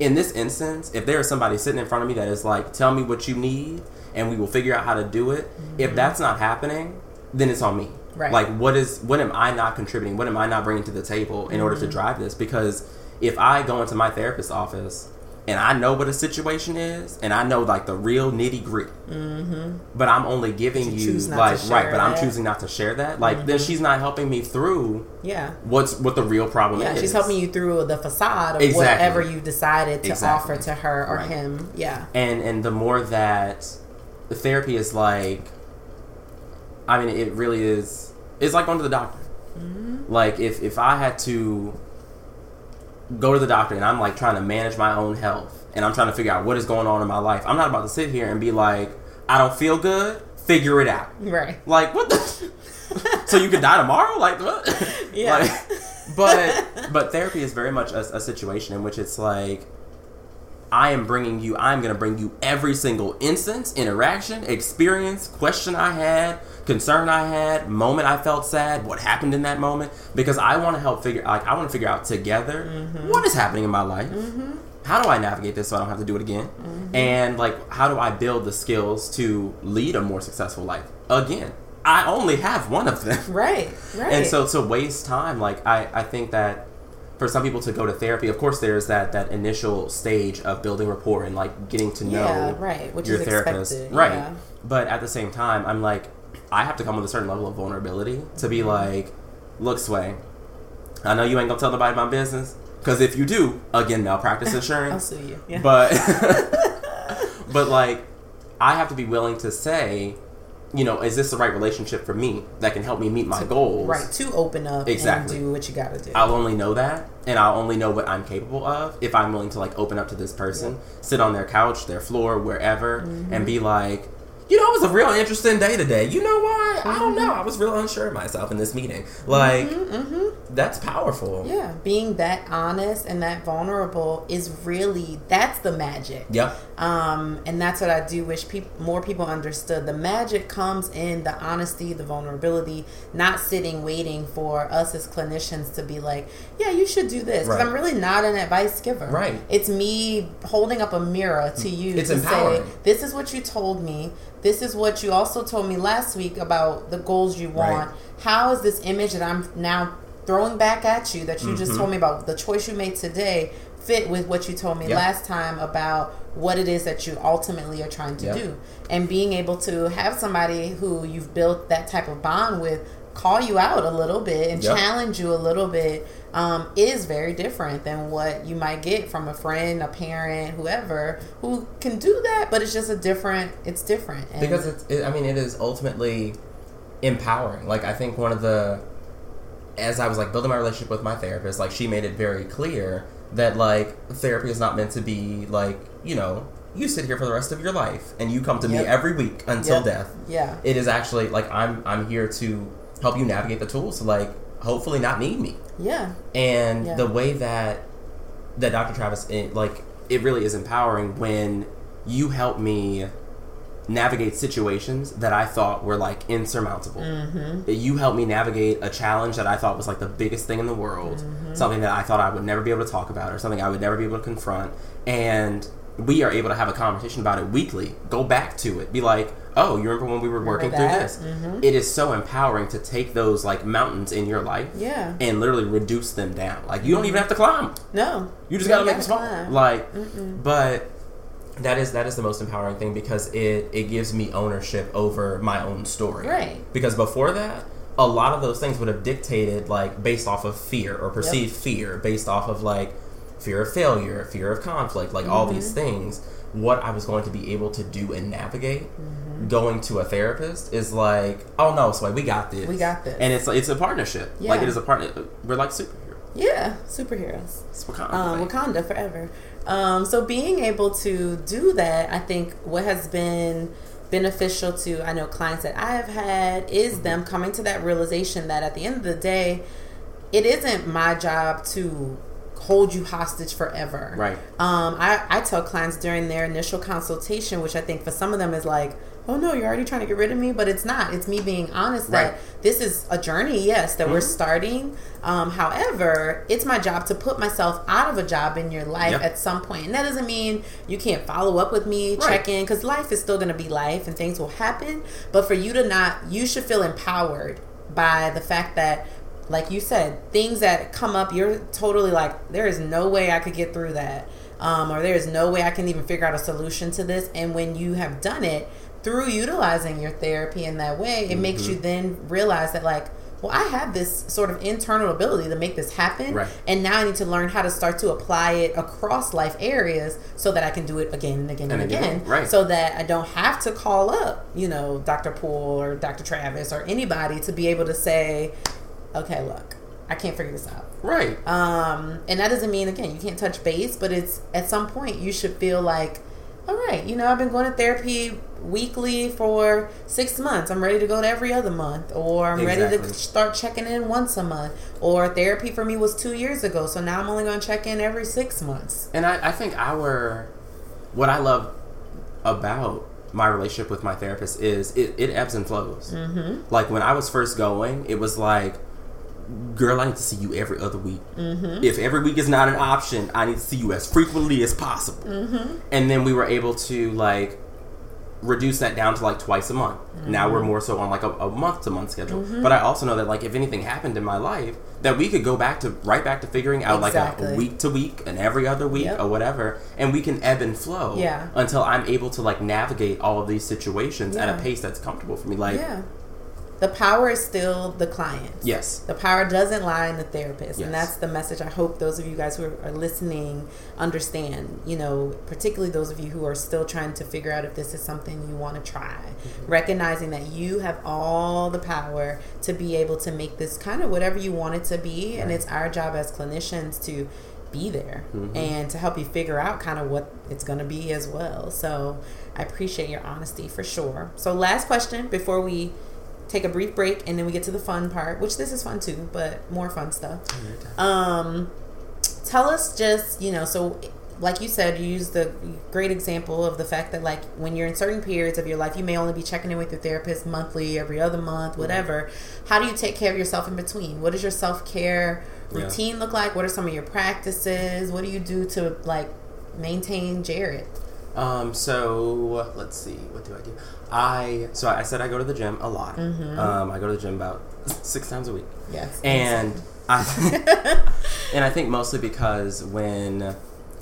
in this instance, if there is somebody sitting in front of me that is like, tell me what you need and we will figure out how to do it, if that's not happening, then it's on me. Right. Like, what am I not contributing? What am I not bringing to the table in order to drive this? Because if I go into my therapist's office and I know what a situation is, and I know, like, the real nitty-gritty, but I'm only giving you, like, right, but I'm choosing not to share that, like, then she's not helping me through what the real problem is. Yeah, she's helping you through the facade of whatever you decided to offer to her or him. Yeah. And the more that the therapy is like, I mean, it really is, it's like going to the doctor. Like, if I had to go to the doctor and I'm like trying to manage my own health and I'm trying to figure out what is going on in my life, I'm not about to sit here and be like, I don't feel good, figure it out. Right. Like, what the so you could die tomorrow? Like, what? Yeah. Like, but therapy is very much a situation in which it's like, I'm going to bring you every single instance, interaction, experience, question I had, concern I had, moment I felt sad, what happened in that moment, because I want to I want to figure out together what is happening in my life, how do I navigate this so I don't have to do it again, and, like, how do I build the skills to lead a more successful life? Again, I only have one of them. Right. And so to waste time, like, I think that for some people to go to therapy, of course, there's that initial stage of building rapport and, like, getting to know your therapist. Expected. Right. Yeah. But at the same time, I'm like, I have to come with a certain level of vulnerability to be like, look, Sway, I know you ain't gonna tell nobody my business, because if you do, again, malpractice insurance. I'll sue you. Yeah. But like, I have to be willing to say, you know, is this the right relationship for me that can help me meet my goals? Right, to open up and do what you gotta do. I'll only know that, and I'll only know what I'm capable of if I'm willing to, like, open up to this person, sit on their couch, their floor, wherever, and be like, you know, it was a real interesting day today. You know why? I don't know. I was real unsure of myself in this meeting. Like, that's powerful. Yeah. Being that honest and that vulnerable is really, that's the magic. Yep. And that's what I do wish more people understood. The magic comes in the honesty, the vulnerability, not sitting waiting for us as clinicians to be like, yeah, you should do this. Because I'm really not an advice giver. Right. It's me holding up a mirror to you. It's empowering. Say, this is what you told me. This is what you also told me last week about the goals you want. Right. How is this image that I'm now throwing back at you that you just told me about, the choice you made today, fit with what you told me last time about what it is that you ultimately are trying to do? And being able to have somebody who you've built that type of bond with call you out a little bit and challenge you a little bit is very different than what you might get from a friend, a parent, whoever, who can do that, but it's just different. And because it is ultimately empowering. Like, I think as I was, like, building my relationship with my therapist, like, she made it very clear that, like, therapy is not meant to be, like, you know, you sit here for the rest of your life and you come to me every week until death. Yeah. It is actually, like, I'm here to help you navigate the tools to, like, hopefully not need me. Yeah. And the way that Dr. Travis, like, it really is empowering when you help me navigate situations that I thought were, like, insurmountable. You helped me navigate a challenge that I thought was, like, the biggest thing in the world, something that I thought I would never be able to talk about or something I would never be able to confront. And we are able to have a conversation about it weekly, go back to it, be like, oh, you remember when we were working through this? It is so empowering to take those, like, mountains in your life and literally reduce them down. Like, you don't even have to climb. No. You just got to make them small. Like, but that is the most empowering thing, because it gives me ownership over my own story. Right. Because before that, a lot of those things would have dictated, like, based off of fear or perceived fear, based off of, like, fear of failure, fear of conflict, like all these things, what I was going to be able to do and navigate going to a therapist is like, oh no, so like, we got this. We got this. And it's a partnership. Yeah. Like it is a partner. We're like superheroes. Yeah, superheroes. It's Wakanda. Wakanda forever. So being able to do that, I think what has been beneficial to, I know clients that I have had, is them coming to that realization that at the end of the day, it isn't my job to hold you hostage forever. Right. I tell clients during their initial consultation, which I think for some of them is like, oh no, you're already trying to get rid of me, but it's not. It's me being honest that this is a journey, yes, that we're starting. However, it's my job to put myself out of a job in your life at some point. And that doesn't mean you can't follow up with me, check in, because life is still going to be life and things will happen. But for you to not, you should feel empowered by the fact that, like you said, things that come up, you're totally like, there is no way I could get through that. Or there is no way I can even figure out a solution to this. And when you have done it, through utilizing your therapy in that way, it makes you then realize that, like, well, I have this sort of internal ability to make this happen. Right. And now I need to learn how to start to apply it across life areas so that I can do it again and again and again. Right. So that I don't have to call up, you know, Dr. Poole or Dr. Travis or anybody to be able to say, okay, look, I can't figure this out. Right. And that doesn't mean, again, you can't touch base, but it's at some point you should feel like, all right, you know, I've been going to therapy weekly for 6 months. I'm ready to go to every other month, or I'm ready to start checking in once a month, or therapy for me was 2 years ago, so now I'm only going to check in every 6 months. And I think what I love about my relationship with my therapist is it ebbs and flows. Mm-hmm. Like when I was first going, it was like, girl, I need to see you every other week. Mm-hmm. If every week is not an option, I need to see you as frequently as possible. Mm-hmm. And then we were able to like reduce that down to like twice a month. Mm-hmm. Now we're more so on like a month-to-month schedule. Mm-hmm. But I also know that like if anything happened in my life, that we could go back to figuring out like a week-to-week and every other week or whatever. And we can ebb and flow until I'm able to like navigate all of these situations at a pace that's comfortable for me. Like. Yeah. The power is still the client. Yes. The power doesn't lie in the therapist. Yes. And that's the message I hope those of you guys who are listening understand. You know, particularly those of you who are still trying to figure out if this is something you want to try. Mm-hmm. Recognizing that you have all the power to be able to make this kind of whatever you want it to be. Right. And it's our job as clinicians to be there and to help you figure out kind of what it's going to be as well. So I appreciate your honesty for sure. So last question before we take a brief break and then we get to the fun part, which this is fun too, but more fun stuff. Tell us just, you know, so like you said, you used the great example of the fact that like when you're in certain periods of your life, you may only be checking in with your therapist monthly, every other month, whatever. How do you take care of yourself in between? What does your self-care routine look like? What are some of your practices? What do you do to like maintain Jared? So let's see, what do I do? I said I go to the gym a lot. Mm-hmm. I go to the gym about 6 times a week. Yes. And I think mostly because when,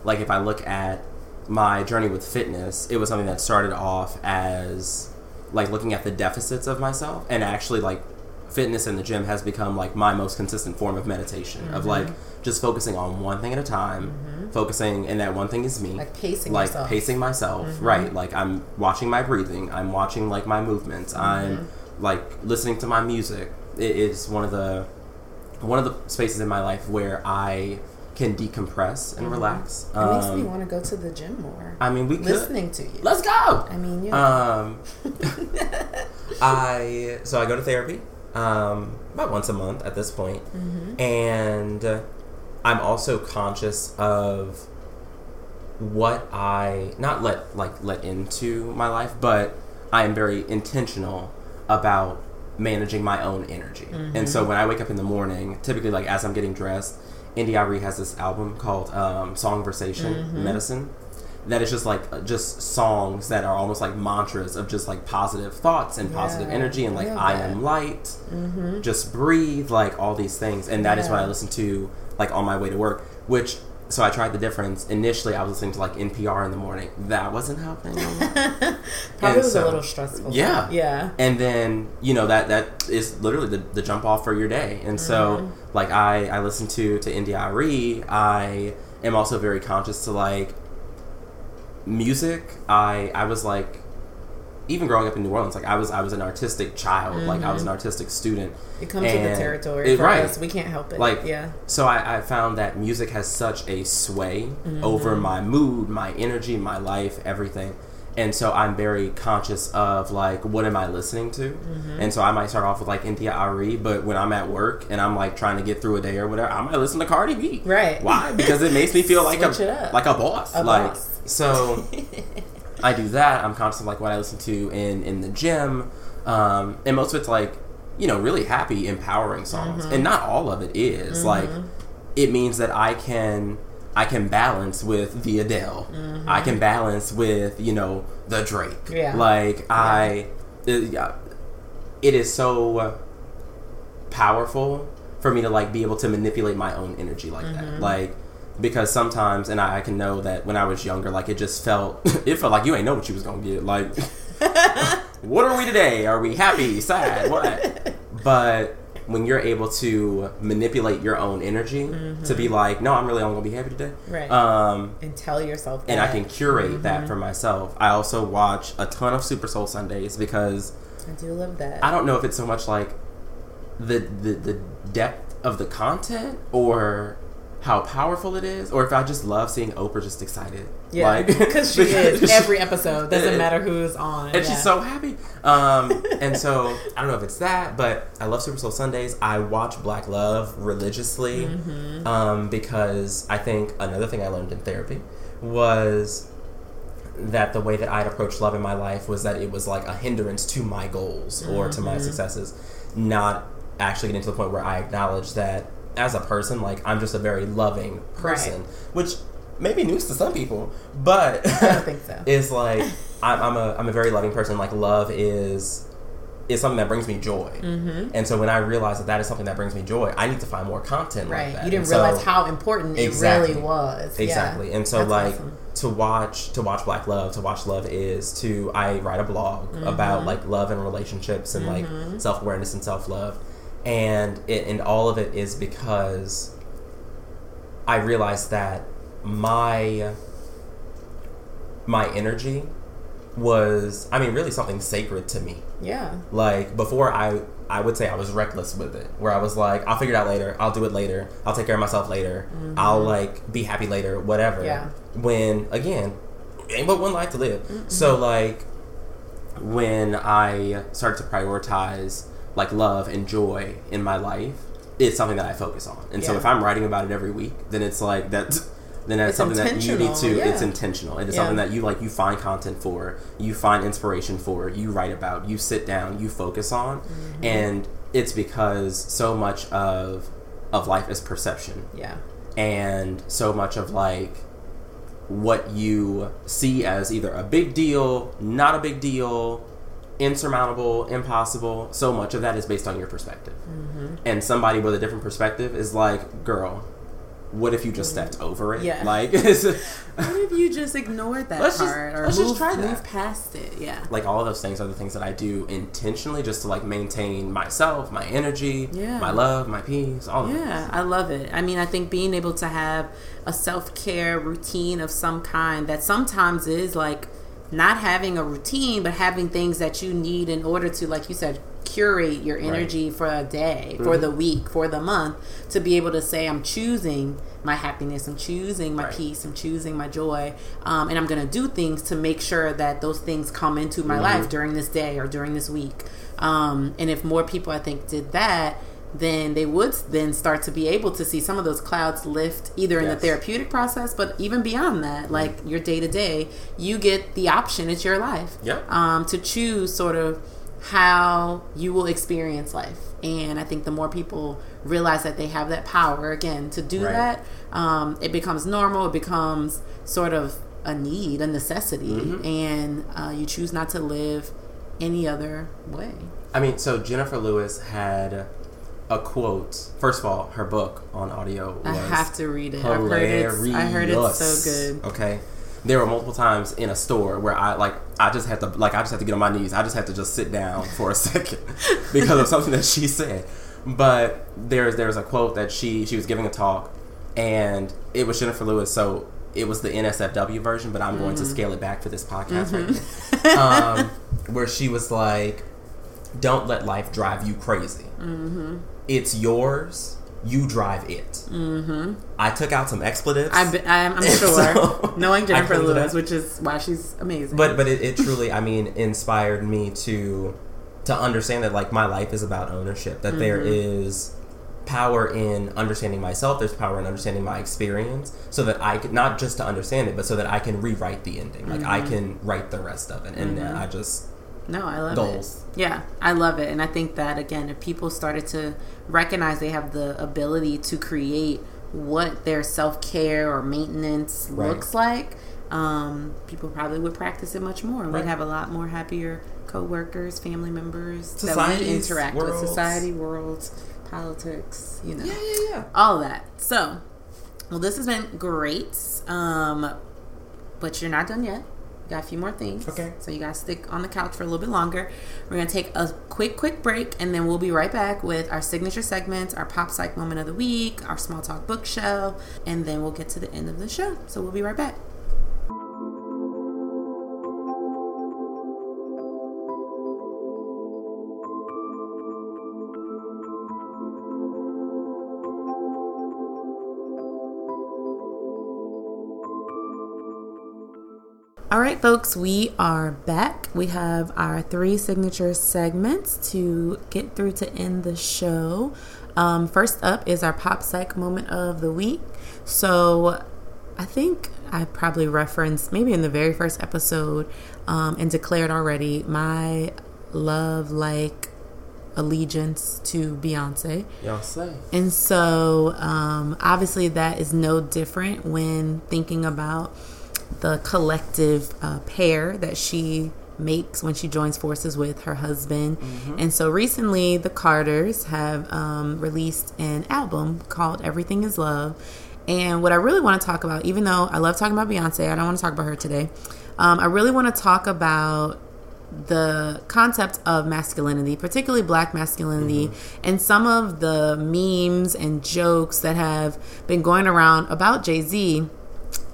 like, if I look at my journey with fitness, it was something that started off as like looking at the deficits of myself, and actually like fitness in the gym has become like my most consistent form of meditation, of like just focusing on one thing at a time, focusing, and that one thing is me. Like pacing yourself. Like pacing myself, right. Like I'm watching my breathing, I'm watching like my movements, I'm like listening to my music. It is one of the spaces in my life where I can decompress and relax. It makes me want to go to the gym more. I mean, we could. Listening to you. Let's go! I mean, So I go to therapy. About once a month at this point. And I'm also conscious of what I not let into my life, but I am very intentional about managing my own energy. And so when I wake up in the morning, typically like as I'm getting dressed, India.Arie has this album called Songversation, Medicine, that is just like just songs that are almost like mantras of just like positive thoughts and positive energy, and like I am light, just breathe, like all these things. And that is what I listen to like on my way to work, which, so I tried the difference. Initially I was listening to like NPR in the morning. That wasn't helping. Probably was a little stressful. Yeah. And then, you know, that is literally the jump off for your day. And so like I listen to India.Arie. I am also very conscious to, like, music. I was, like, even growing up in New Orleans, like, I was an artistic child. Mm-hmm. Like, I was an artistic student. It comes with the territory for us. We can't help it. Like, yeah. So I found that music has such a sway mm-hmm. over my mood, my energy, my life, everything. And so I'm very conscious of, like, what am I listening to? Mm-hmm. And so I might start off with, like, India.Arie, but when I'm at work and I'm, like, trying to get through a day or whatever, I might listen to Cardi B. Right. Why? Because it makes me feel like a boss. So I do that. I'm conscious of, like, what I listen to in the gym. And most of it's, like, you know, really happy, empowering songs. Mm-hmm. And not all of it is. Mm-hmm. Like, it means that I can balance with the Adele. Mm-hmm. I can balance with, you know, the Drake. Yeah. Like, yeah. It is so powerful for me to, like, be able to manipulate my own energy like mm-hmm. that. Like, because sometimes, and I can know that when I was younger, like, it just felt, it felt like you ain't know what you was gonna get. Like, what are we today? Are we happy, sad, what? But when you're able to manipulate your own energy mm-hmm. to be like, no, I'm really only going to be happy today. Right. And tell yourself that. And I can curate mm-hmm. that for myself. I also watch a ton of Super Soul Sundays because... I do love that. I don't know if it's so much like the depth of the content or how powerful it is, or if I just love seeing Oprah just excited. Yeah, like, because she is every episode. Doesn't matter who's on. And she's so happy. And so, I don't know if it's that, but I love Super Soul Sundays. I watch Black Love religiously mm-hmm. Because I think another thing I learned in therapy was that the way that I'd approached love in my life was that it was like a hindrance to my goals or mm-hmm. to my successes, not actually getting to the point where I acknowledge that as a person, like, I'm just a very loving person, right. Which may be news to some people, but I don't think so. It's like I'm a very loving person. Like, love is something that brings me joy, mm-hmm. and so when I realized that is something that brings me joy, I need to find more content. Right, like that. You didn't realize how important it really was. Exactly, yeah. And so that's like awesome. to watch Black Love, to watch Love Is, I write a blog mm-hmm. about like love and relationships and mm-hmm. like self-awareness and self-love. And all of it is because I realized that my energy was, I mean, really something sacred to me. Yeah. Like, before I would say I was reckless with it, where I was like, I'll figure it out later, I'll do it later, I'll take care of myself later, mm-hmm. I'll, like, be happy later, whatever. Yeah. When, again, ain't but one life to live. Mm-hmm. So, like, when I started to prioritize like love and joy in my life, is something that I focus on. And so if I'm writing about it every week, then it's like that's something that you need to it's intentional. It is something that you like you find content for, you find inspiration for, you write about, you sit down, you focus on. Mm-hmm. And it's because so much of life is perception. Yeah. And so much of like what you see as either a big deal, not a big deal, insurmountable, impossible, so much of that is based on your perspective. Mm-hmm. And somebody with a different perspective is like, girl, what if you just stepped over it? Yeah. Like, what if you just ignored that part? Or let's just move past it. Yeah. Like, all of those things are the things that I do intentionally just to, like, maintain myself, my energy, my love, my peace, all of that. Yeah, I love it. I mean, I think being able to have a self-care routine of some kind that sometimes is, like, not having a routine, but having things that you need in order to, like you said, curate your energy for a day, for the week, for the month, to be able to say, I'm choosing my happiness, I'm choosing my peace, I'm choosing my joy, and I'm going to do things to make sure that those things come into my life during this day or during this week. And if more people, I think, did that, then they would then start to be able to see some of those clouds lift either in the therapeutic process, but even beyond that, like your day to day, you get the option. It's your life to choose sort of how you will experience life. And I think the more people realize that they have that power again to do that, it becomes normal. It becomes sort of a need, a necessity. Mm-hmm. And you choose not to live any other way. I mean, so Jennifer Lewis had a quote. First of all, her book on audio was, I have to read it. Hilarious. I heard it's so good. Okay. There were multiple times in a store where I just had to get on my knees. I just had to just sit down for a second because of something that she said. But there's a quote that she was giving a talk and it was Jennifer Lewis, so it was the NSFW version, but I'm going to scale it back for this podcast right now, where she was like, don't let life drive you crazy. It's yours. You drive it. I took out some expletives. I'm sure. So, knowing Jennifer Lewis, which is why she's amazing. But it truly, I mean, inspired me to understand that, like, my life is about ownership. That there is power in understanding myself. There's power in understanding my experience, so that I could, not just to understand it, but so that I can rewrite the ending. Like, I can write the rest of it. And I just... No, I love goals. It. Yeah, I love it. And I think that, again, if people started to recognize they have the ability to create what their self-care or maintenance looks like, people probably would practice it much more. And we'd have a lot more happier co-workers, family members, that we interact with. Society, worlds, politics, you know. Yeah. All that. So, well, this has been great. But you're not done yet. Got a few more things. Okay. So you guys stick on the couch for a little bit longer. We're going to take a quick break, and then we'll be right back with our signature segments, our Pop Psych Moment of the Week, our Small Talk Bookshelf, and then we'll get to the end of the show. So we'll be right back. All right, folks, we are back. We have our three signature segments to get through to end the show. First up is our Pop Psych Moment of the Week. So I think I probably referenced maybe in the very first episode and declared already my love-like allegiance to Beyonce. Beyonce. And so obviously that is no different when thinking about the collective pair that she makes when she joins forces with her husband. And so recently the Carters have released an album called Everything is Love. And what I really want to talk about, even though I love talking about Beyonce, I don't want to talk about her today. I really want to talk about the concept of masculinity, particularly Black masculinity, and some of the memes and jokes that have been going around about Jay-Z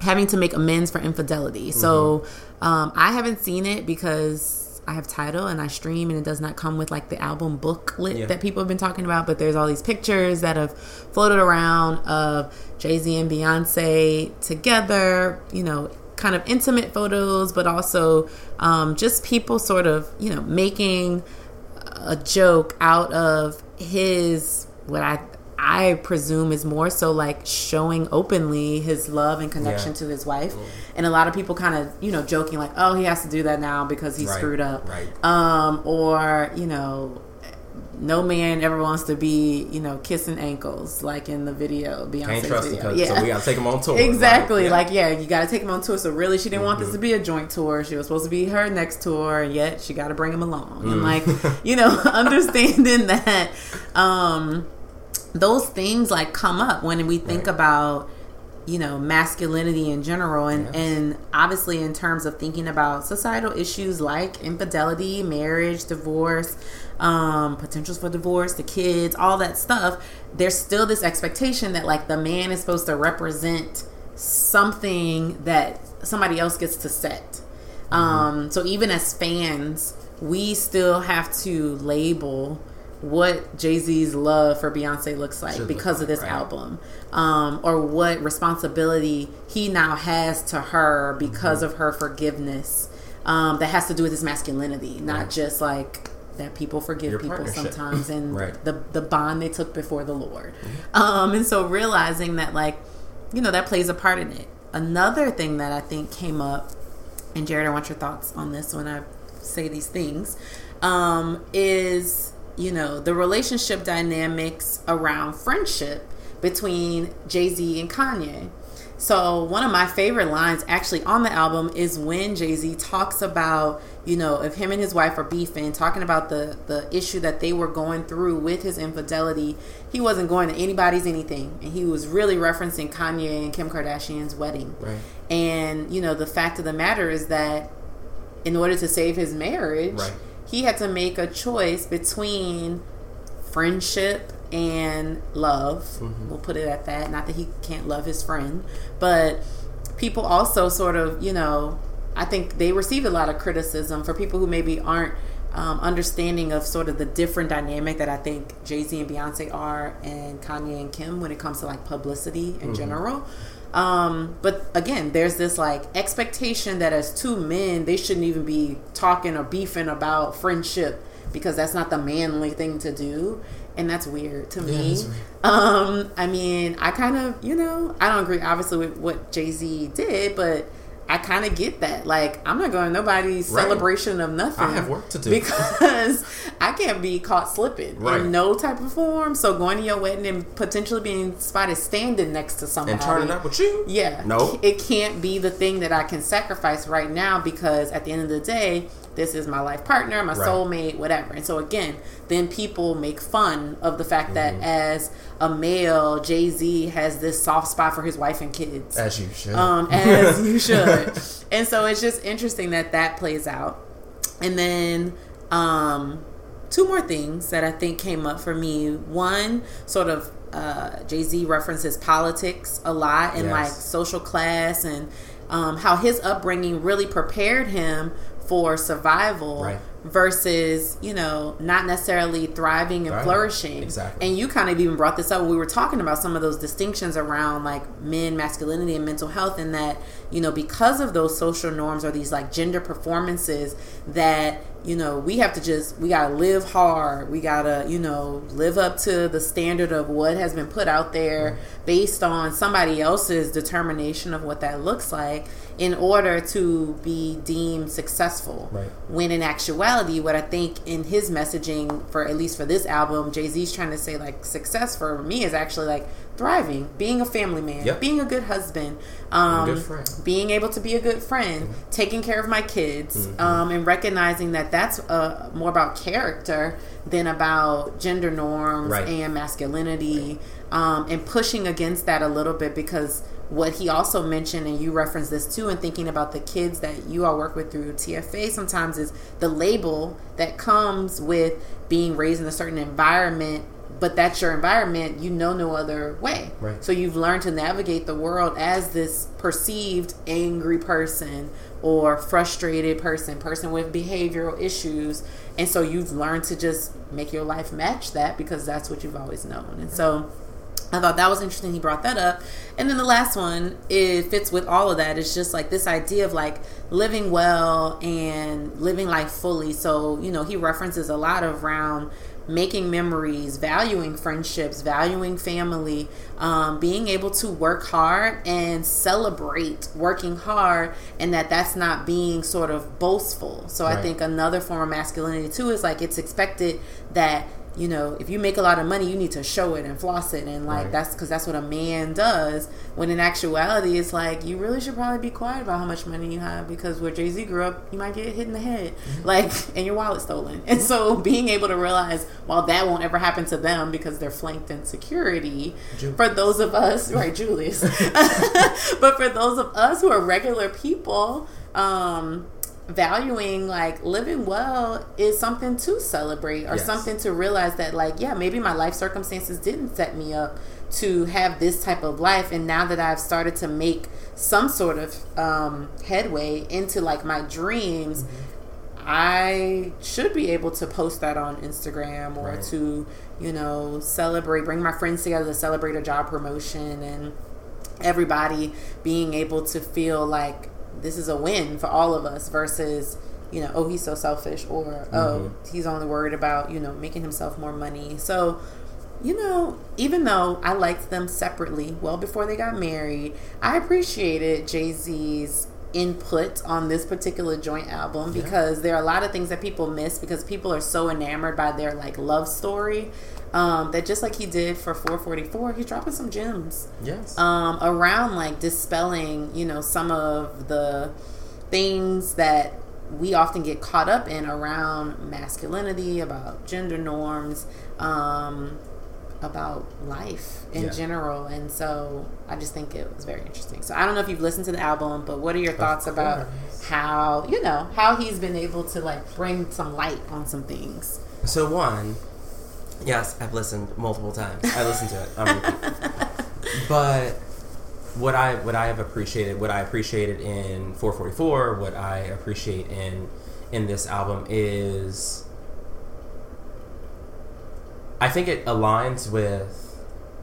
having to make amends for infidelity. So I haven't seen it because I have Tidal and I stream, and it does not come with like the album booklet that people have been talking about. But there's all these pictures that have floated around of Jay-Z and Beyonce together, you know, kind of intimate photos, but also just people sort of, you know, making a joke out of his, what I presume is more so like showing openly his love and connection to his wife. And a lot of people kind of, you know, joking like, oh, he has to do that now because he screwed up. Or, you know, no man ever wants to be, you know, kissing ankles like in the video. Beyonce's can't trust video. So we got to take him on tour. Exactly. You got to take him on tour. So really she didn't want this to be a joint tour. She was supposed to be her next tour, and yet she got to bring him along. And like, you know, understanding that, those things like come up when we think about, you know, masculinity in general, and obviously in terms of thinking about societal issues like infidelity, marriage, divorce, potentials for divorce, the kids, all that stuff. There's still this expectation that like the man is supposed to represent something that somebody else gets to set. So even as fans, we still have to label what Jay-Z's love for Beyonce looks like because of this album, or what responsibility he now has to her because of her forgiveness, that has to do with his masculinity, not just like that people forgive your people sometimes, and the bond they took before the Lord. And so realizing that, like, you know, that plays a part in it. Another thing that I think came up, and Jared, I want your thoughts on this when I say these things, is, you know, the relationship dynamics around friendship between Jay-Z and Kanye. So one of my favorite lines actually on the album is when Jay-Z talks about, you know, if him and his wife are beefing, talking about the issue that they were going through with his infidelity, he wasn't going to anybody's anything. And he was really referencing Kanye and Kim Kardashian's wedding. And, you know, the fact of the matter is that in order to save his marriage... he had to make a choice between friendship and love. Mm-hmm. We'll put it at that. Not that he can't love his friend, but people also sort of, you know, I think they receive a lot of criticism for people who maybe aren't understanding of sort of the different dynamic that I think Jay-Z and Beyonce are, and Kanye and Kim, when it comes to like publicity in mm-hmm. general. But again, there's this like expectation that as two men, they shouldn't even be talking or beefing about friendship, because that's not the manly thing to do. And that's weird to me. That's weird. I mean, I kind of, you know, I don't agree obviously with what Jay-Z did, but I kind of get that. Like, I'm not going to nobody's right. celebration of nothing. I have work to do. Because I can't be caught slipping right. in no type of form. So going to your wedding and potentially being spotted standing next to somebody. And turning up with you? Yeah. No. It can't be the thing that I can sacrifice right now, because at the end of the day, this is my life partner, my right. soulmate, whatever. And so again, then people make fun of the fact mm-hmm. that as a male, Jay-Z has this soft spot for his wife and kids. As you should. As you should. And so it's just interesting that that plays out. And then two more things that I think came up for me. One, sort of Jay-Z references politics a lot, and yes. like social class, and how his upbringing really prepared him for survival right. versus, you know, not necessarily thriving and right. flourishing. Exactly. And you kind of even brought this up when we were talking about some of those distinctions around like men, masculinity, and mental health, and that, you know, because of those social norms or these like gender performances that, you know, we have to just, we got to live hard. We got to, you know, live up to the standard of what has been put out there mm-hmm. based on somebody else's determination of what that looks like, in order to be deemed successful. Right. When in actuality, what I think in his messaging, for at least for this album, Jay-Z's trying to say like success for me is actually like thriving, being a family man, yep. being a good husband, being able to be a good friend, mm-hmm. taking care of my kids, mm-hmm. And recognizing that that's more about character than about gender norms right. and masculinity, right. And pushing against that a little bit, because what he also mentioned, and you referenced this too, and thinking about the kids that you all work with through TFA sometimes, is the label that comes with being raised in a certain environment, but that's your environment, you know no other way. Right. So you've learned to navigate the world as this perceived angry person or frustrated person with behavioral issues. And so you've learned to just make your life match that, because that's what you've always known. And so I thought that was interesting. He brought that up. And then the last one, it fits with all of that. It's just like this idea of like living well and living life fully. So, you know, he references a lot around making memories, valuing friendships, valuing family, being able to work hard and celebrate working hard, and that's not being sort of boastful. So right. I think another form of masculinity too is like, it's expected that, you know, if you make a lot of money, you need to show it and floss it, and like right. that's because that's what a man does, when in actuality it's like, you really should probably be quiet about how much money you have, because where Jay-Z grew up, you might get hit in the head mm-hmm. like, and your wallet stolen. And so being able to realize, well, that won't ever happen to them because they're flanked in security. For those of us right Julius but for those of us who are regular people, valuing like living well is something to celebrate, or yes. something to realize that like, yeah, maybe my life circumstances didn't set me up to have this type of life, and now that I've started to make some sort of headway into like my dreams, mm-hmm. I should be able to post that on Instagram, or right. to, you know, celebrate, bring my friends together to celebrate a job promotion, and everybody being able to feel like this is a win for all of us, versus, you know, oh, he's so selfish, or oh, mm-hmm. he's only worried about, you know, making himself more money. So, you know, even though I liked them separately well before they got married, I appreciated Jay-Z's input on this particular joint album, because yeah. there are a lot of things that people miss, because people are so enamored by their like love story, that just like he did for 444, he's dropping some gems yes around like dispelling, you know, some of the things that we often get caught up in around masculinity, about gender norms, about life in yeah. general. And so I just think it was very interesting. So I don't know if you've listened to the album, but what are your thoughts about how, you know, how he's been able to like bring some light on some things? So one, Yes, I've listened multiple times. I listened to it. But what I have appreciated, what I appreciated in 444, what I appreciate in this album is, I think it aligns with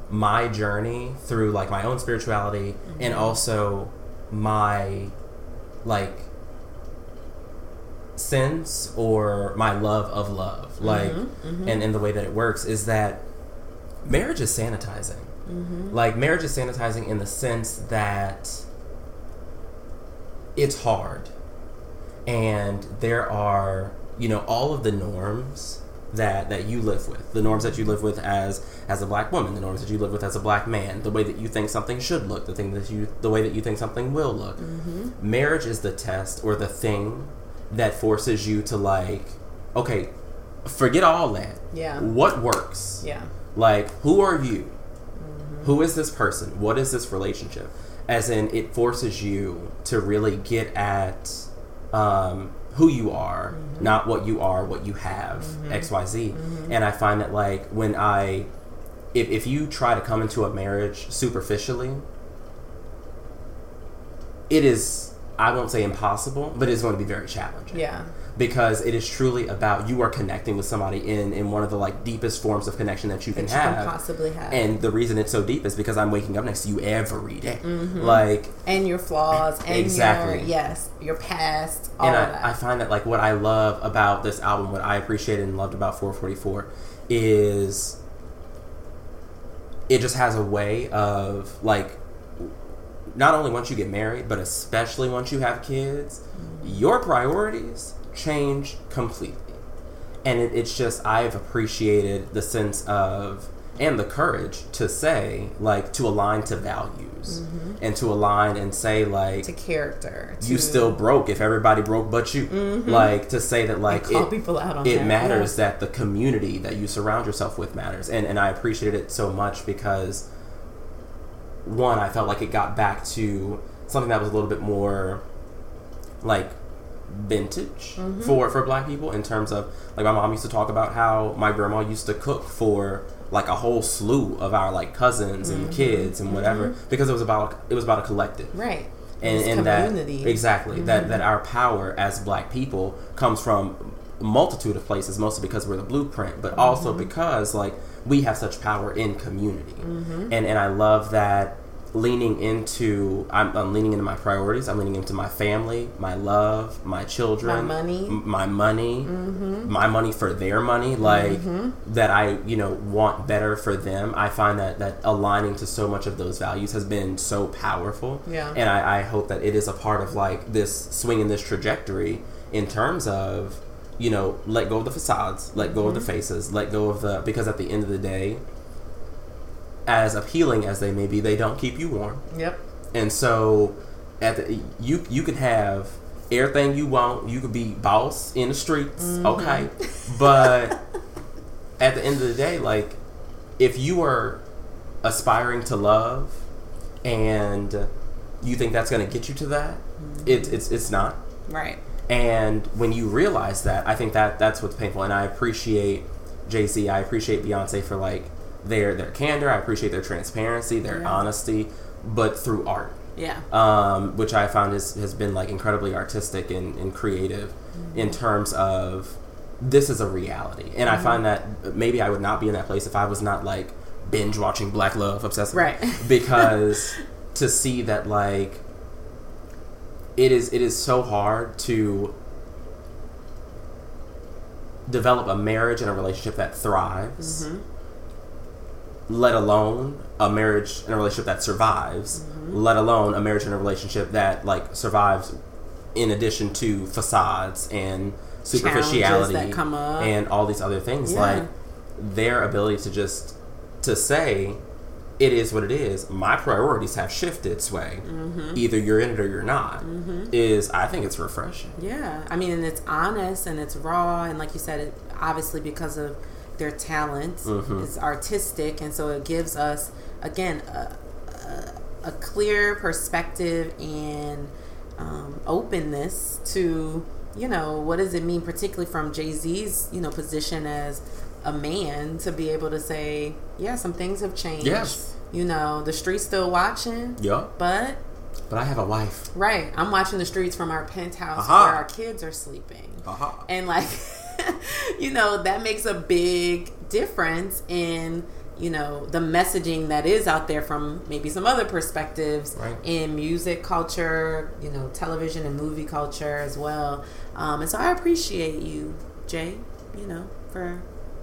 my journey through like my own spirituality, mm-hmm. and also my like sense or my love of love, like, mm-hmm. Mm-hmm. and the way that it works is that marriage is sanitizing. Mm-hmm. Like, marriage is sanitizing in the sense that it's hard, and there are, you know, all of the norms that you live with, the norms that you live with as a black woman, the norms that you live with as a black man, the way that you think something should look, the way that you think something will look. Mm-hmm. Marriage is the test or the thing that forces you to, like, okay, forget all that. Yeah. What works? Yeah. Like, who are you? Mm-hmm. Who is this person? What is this relationship? As in, it forces you to really get at who you are, mm-hmm. not what you are, what you have, mm-hmm. XYZ. Mm-hmm. And I find that, like, when if you try to come into a marriage superficially, it is, I won't say impossible, but it's going to be very challenging. Yeah. Because it is truly about, you are connecting with somebody in one of the, like, deepest forms of connection that you can have. That you can possibly have. And the reason it's so deep is because I'm waking up next to you every day. Mm-hmm. Like... and your flaws. And exactly. Your past. All and of that. I find that, like, what I love about this album, what I appreciated and loved about 444 is... it just has a way of, like... not only once you get married, but especially once you have kids, mm-hmm. your priorities... change completely. And it's just, I've appreciated the sense of, and the courage to say, like, to align to values, mm-hmm. and to align and say, like, to character, you still broke if everybody broke but you, mm-hmm. like, to say that, like, call people out on it, matters, yeah. that the community that you surround yourself with matters. And I appreciated it so much because, one, I felt like it got back to something that was a little bit more, like, vintage, mm-hmm. for black people, in terms of, like, my mom used to talk about how my grandma used to cook for, like, a whole slew of our, like, cousins, mm-hmm. and kids and whatever, mm-hmm. because it was about a collective, right? And community. That exactly, mm-hmm. that our power as black people comes from a multitude of places, mostly because we're the blueprint, but mm-hmm. also because, like, we have such power in community, mm-hmm. and I love that. I'm leaning into my priorities. I'm leaning into my family, my love, my children, my money, mm-hmm. my money for their money. Like, mm-hmm. that I, you know, want better for them. I find that aligning to so much of those values has been so powerful. Yeah. And I hope that it is a part of, like, this swing in this trajectory in terms of, you know, let go of the facades, let go mm-hmm. of the faces, let go of the, because at the end of the day, as appealing as they may be, they don't keep you warm. Yep. And so you can have everything you want. You could be boss in the streets, mm-hmm. okay? But at the end of the day, like, if you are aspiring to love and you think that's going to get you to that, mm-hmm. it's not. Right. And when you realize that, I think that's what's painful. And I appreciate Jay-Z. I appreciate Beyonce for, like, their candor. I appreciate their transparency, their yeah. honesty, but through art, yeah, which I found has been, like, incredibly artistic and creative, mm-hmm. in terms of, this is a reality, and mm-hmm. I find that maybe I would not be in that place if I was not, like, binge watching Black Love obsessively, right? Because to see that, like, it is so hard to develop a marriage and a relationship that thrives. Mm-hmm. Let alone a marriage and a relationship that survives, mm-hmm. let alone a marriage and a relationship that, like, survives in addition to facades and superficiality that come up, and all these other things. Yeah. Like, their ability to just, to say, it is what it is. My priorities have shifted, Sway. Mm-hmm. Either you're in it or you're not. Mm-hmm. I think it's refreshing. Yeah. I mean, and it's honest and it's raw. And like you said, it, obviously because of their talent, mm-hmm. is artistic, and so it gives us, again, a clear perspective and openness to, you know, what does it mean, particularly from Jay-Z's, you know, position as a man to be able to say, yeah, some things have changed. Yes. You know, the street's still watching. Yeah. But I have a wife. Right. I'm watching the streets from our penthouse where our kids are sleeping. And like, you know, that makes a big difference in, you know, the messaging that is out there from maybe some other perspectives in music culture, you know, television and movie culture as well. And so I appreciate you, Jay, you know, for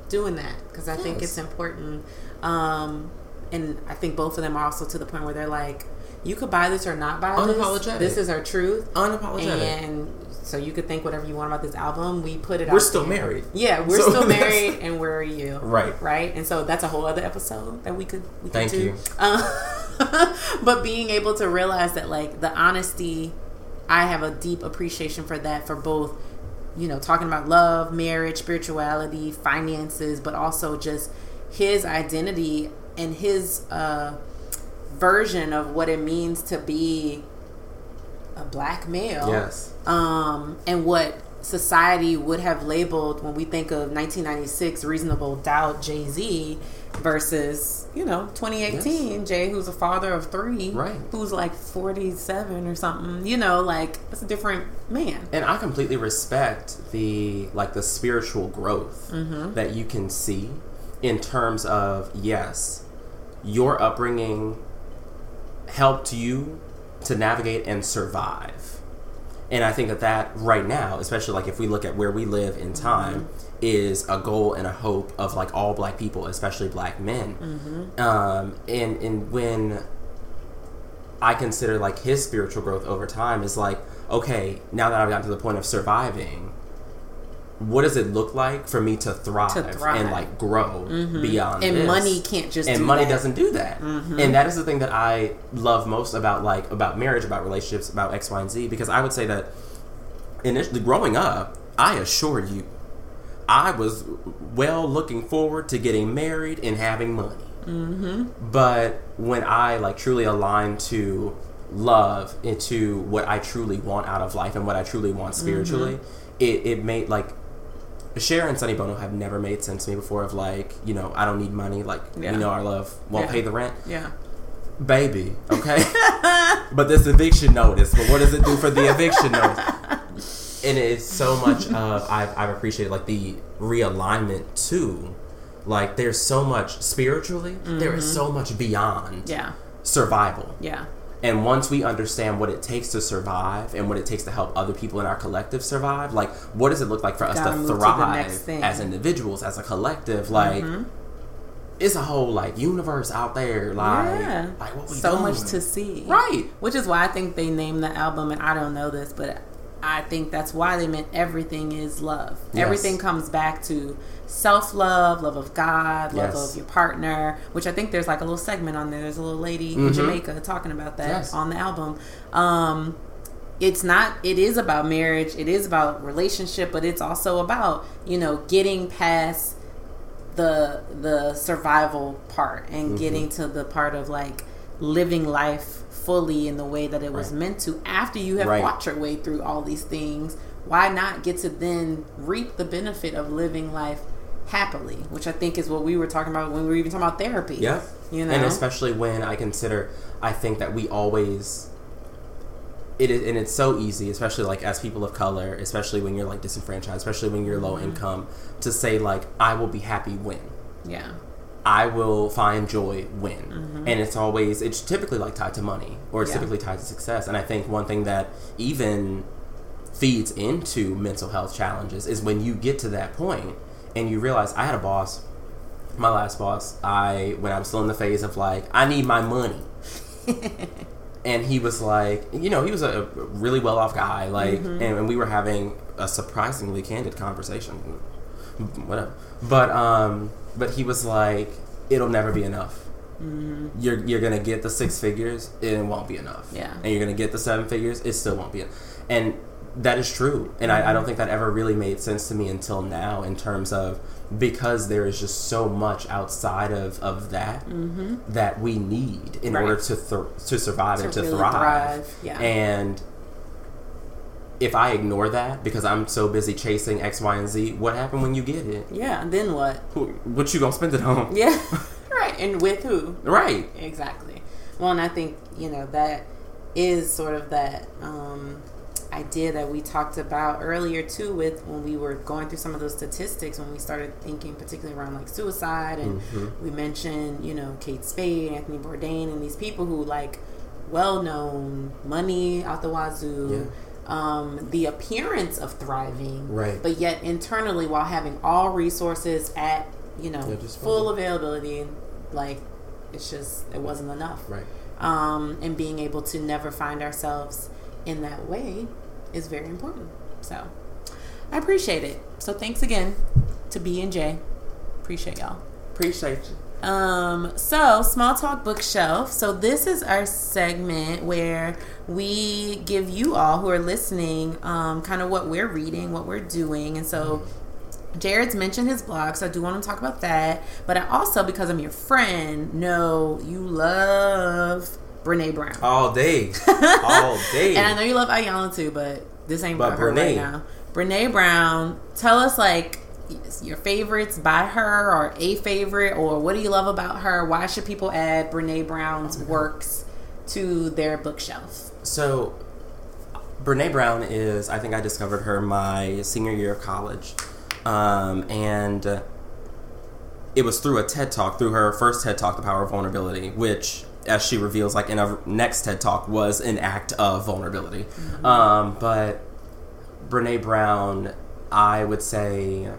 doing that, because I think it's important. And I think both of them are also to the point where they're like, you could buy this or not buy this. This is our truth. And so you could think whatever you want about this album. We put it out. We're still married. Yeah, we're still married, and where are you? Right. Right? And so that's a whole other episode that we could Thank do. You. But being able to realize that, like, the honesty, I have a deep appreciation for that, for both, you know, talking about love, marriage, spirituality, finances, but also just his identity and his version of what it means to be a black male. Yes. And what society would have labeled when we think of 1996 Reasonable Doubt Jay-Z versus, you know, 2018 Jay, who's a father of three, who's like 47 or something, you know, like, that's a different man. And I completely respect the, like, the spiritual growth that you can see in terms of, yes, your upbringing helped you to navigate and survive. And I think that right now, especially, like, if we look at where we live in time, is a goal and a hope of, like, all black people, especially black men. And when I consider, like, his spiritual growth over time is like, okay, now that I've gotten to the point of surviving, what does it look like for me to thrive. And, like, grow beyond and this? Money can't just and do money that. Doesn't do that. And that is the thing that I love most about, like, about marriage, about relationships, about X, Y, and Z, because I would say that initially growing up, I assure you, I was well looking forward to getting married and having money. But when I, like, truly aligned to love and to what I truly want out of life and what I truly want spiritually, it made, like, Cher and Sonny Bono have never made sense to me before of, like, you know, I don't need money. Like, you know, our love won't pay the rent. Yeah. Baby, okay? But this eviction notice. But what does it do for the eviction notice? And it's so much of, I've appreciated, like, the realignment, too. Like, there's so much spiritually. There is so much beyond survival. Yeah. And once we understand what it takes to survive and what it takes to help other people in our collective survive, like, what does it look like for us to thrive as individuals, as a collective? Like, it's a whole, like, universe out there. Like, like, what we so doing? Much to see. Right. Which is why I think they named the album, and I don't know this, but I think that's why they meant everything is love. Yes. Everything comes back to self-love, love of God, love of your partner, which I think there's, like, a little segment on there. There's a little lady in Jamaica talking about that on the album. It is about marriage. It is about relationship, but it's also about, you know, getting past the survival part and getting to the part of, like, living life fully in the way that it was meant to. After you have walked your way through all these things, why not get to then reap the benefit of living life happily, which I think is what we were talking about when we were even talking about therapy. Yeah. You know? And especially when I think that we always, it is, and it's so easy, especially, like, as people of color, especially when you're, like, disenfranchised, especially when you're low income, to say, like, I will be happy when. Yeah. I will find joy when. And it's typically, like, tied to money, or it's typically tied to success. And I think one thing that even feeds into mental health challenges is when you get to that point and you realize, I had a boss, my last boss, when I was still in the phase of, like, I need my money. And he was like, you know, he was a really well-off guy, like, and we were having a surprisingly candid conversation. Whatever. But he was like, it'll never be enough. You're going to get the 6 figures, it won't be enough. Yeah. And you're going to get the 7 figures, it still won't be enough. And that is true. And I don't think that ever really made sense to me until now, in terms of, because there is just so much outside of that that we need in order to survive and to really thrive. Yeah. And if I ignore that because I'm so busy chasing X, Y, and Z, what happened when you get it? Yeah, then what? What you gonna spend it on? Yeah, right. And with who? Right. Exactly. Well, and I think, you know, that is sort of that idea that we talked about earlier too, with when we were going through some of those statistics, when we started thinking particularly around like suicide, and we mentioned, you know, Kate Spade, Anthony Bourdain, and these people who like well-known, money out the wazoo, the appearance of thriving, right, but yet internally, while having all resources at, you know, full availability, like it's just, it wasn't enough, right? And being able to never find ourselves in that way is very important. So I appreciate it. So thanks again to B and J. Appreciate y'all. Appreciate you. So Small Talk Bookshelf. So this is our segment where we give you all who are listening kind of what we're reading, what we're doing. And so Jared's mentioned his blog, so I do want to talk about that. But I also, because I'm your friend, know you love Brené Brown. All day. All day. And I know you love Ayala too, but this ain't about her right now. Brené Brown, tell us like your favorites by her, or a favorite, or what do you love about her? Why should people add Brené Brown's works to their bookshelf? So Brené Brown is, I think I discovered her my senior year of college. And it was through a TED Talk, through her first TED Talk, The Power of Vulnerability, which, as she reveals, like in a next TED Talk, was an act of vulnerability. But Brené Brown, I would say,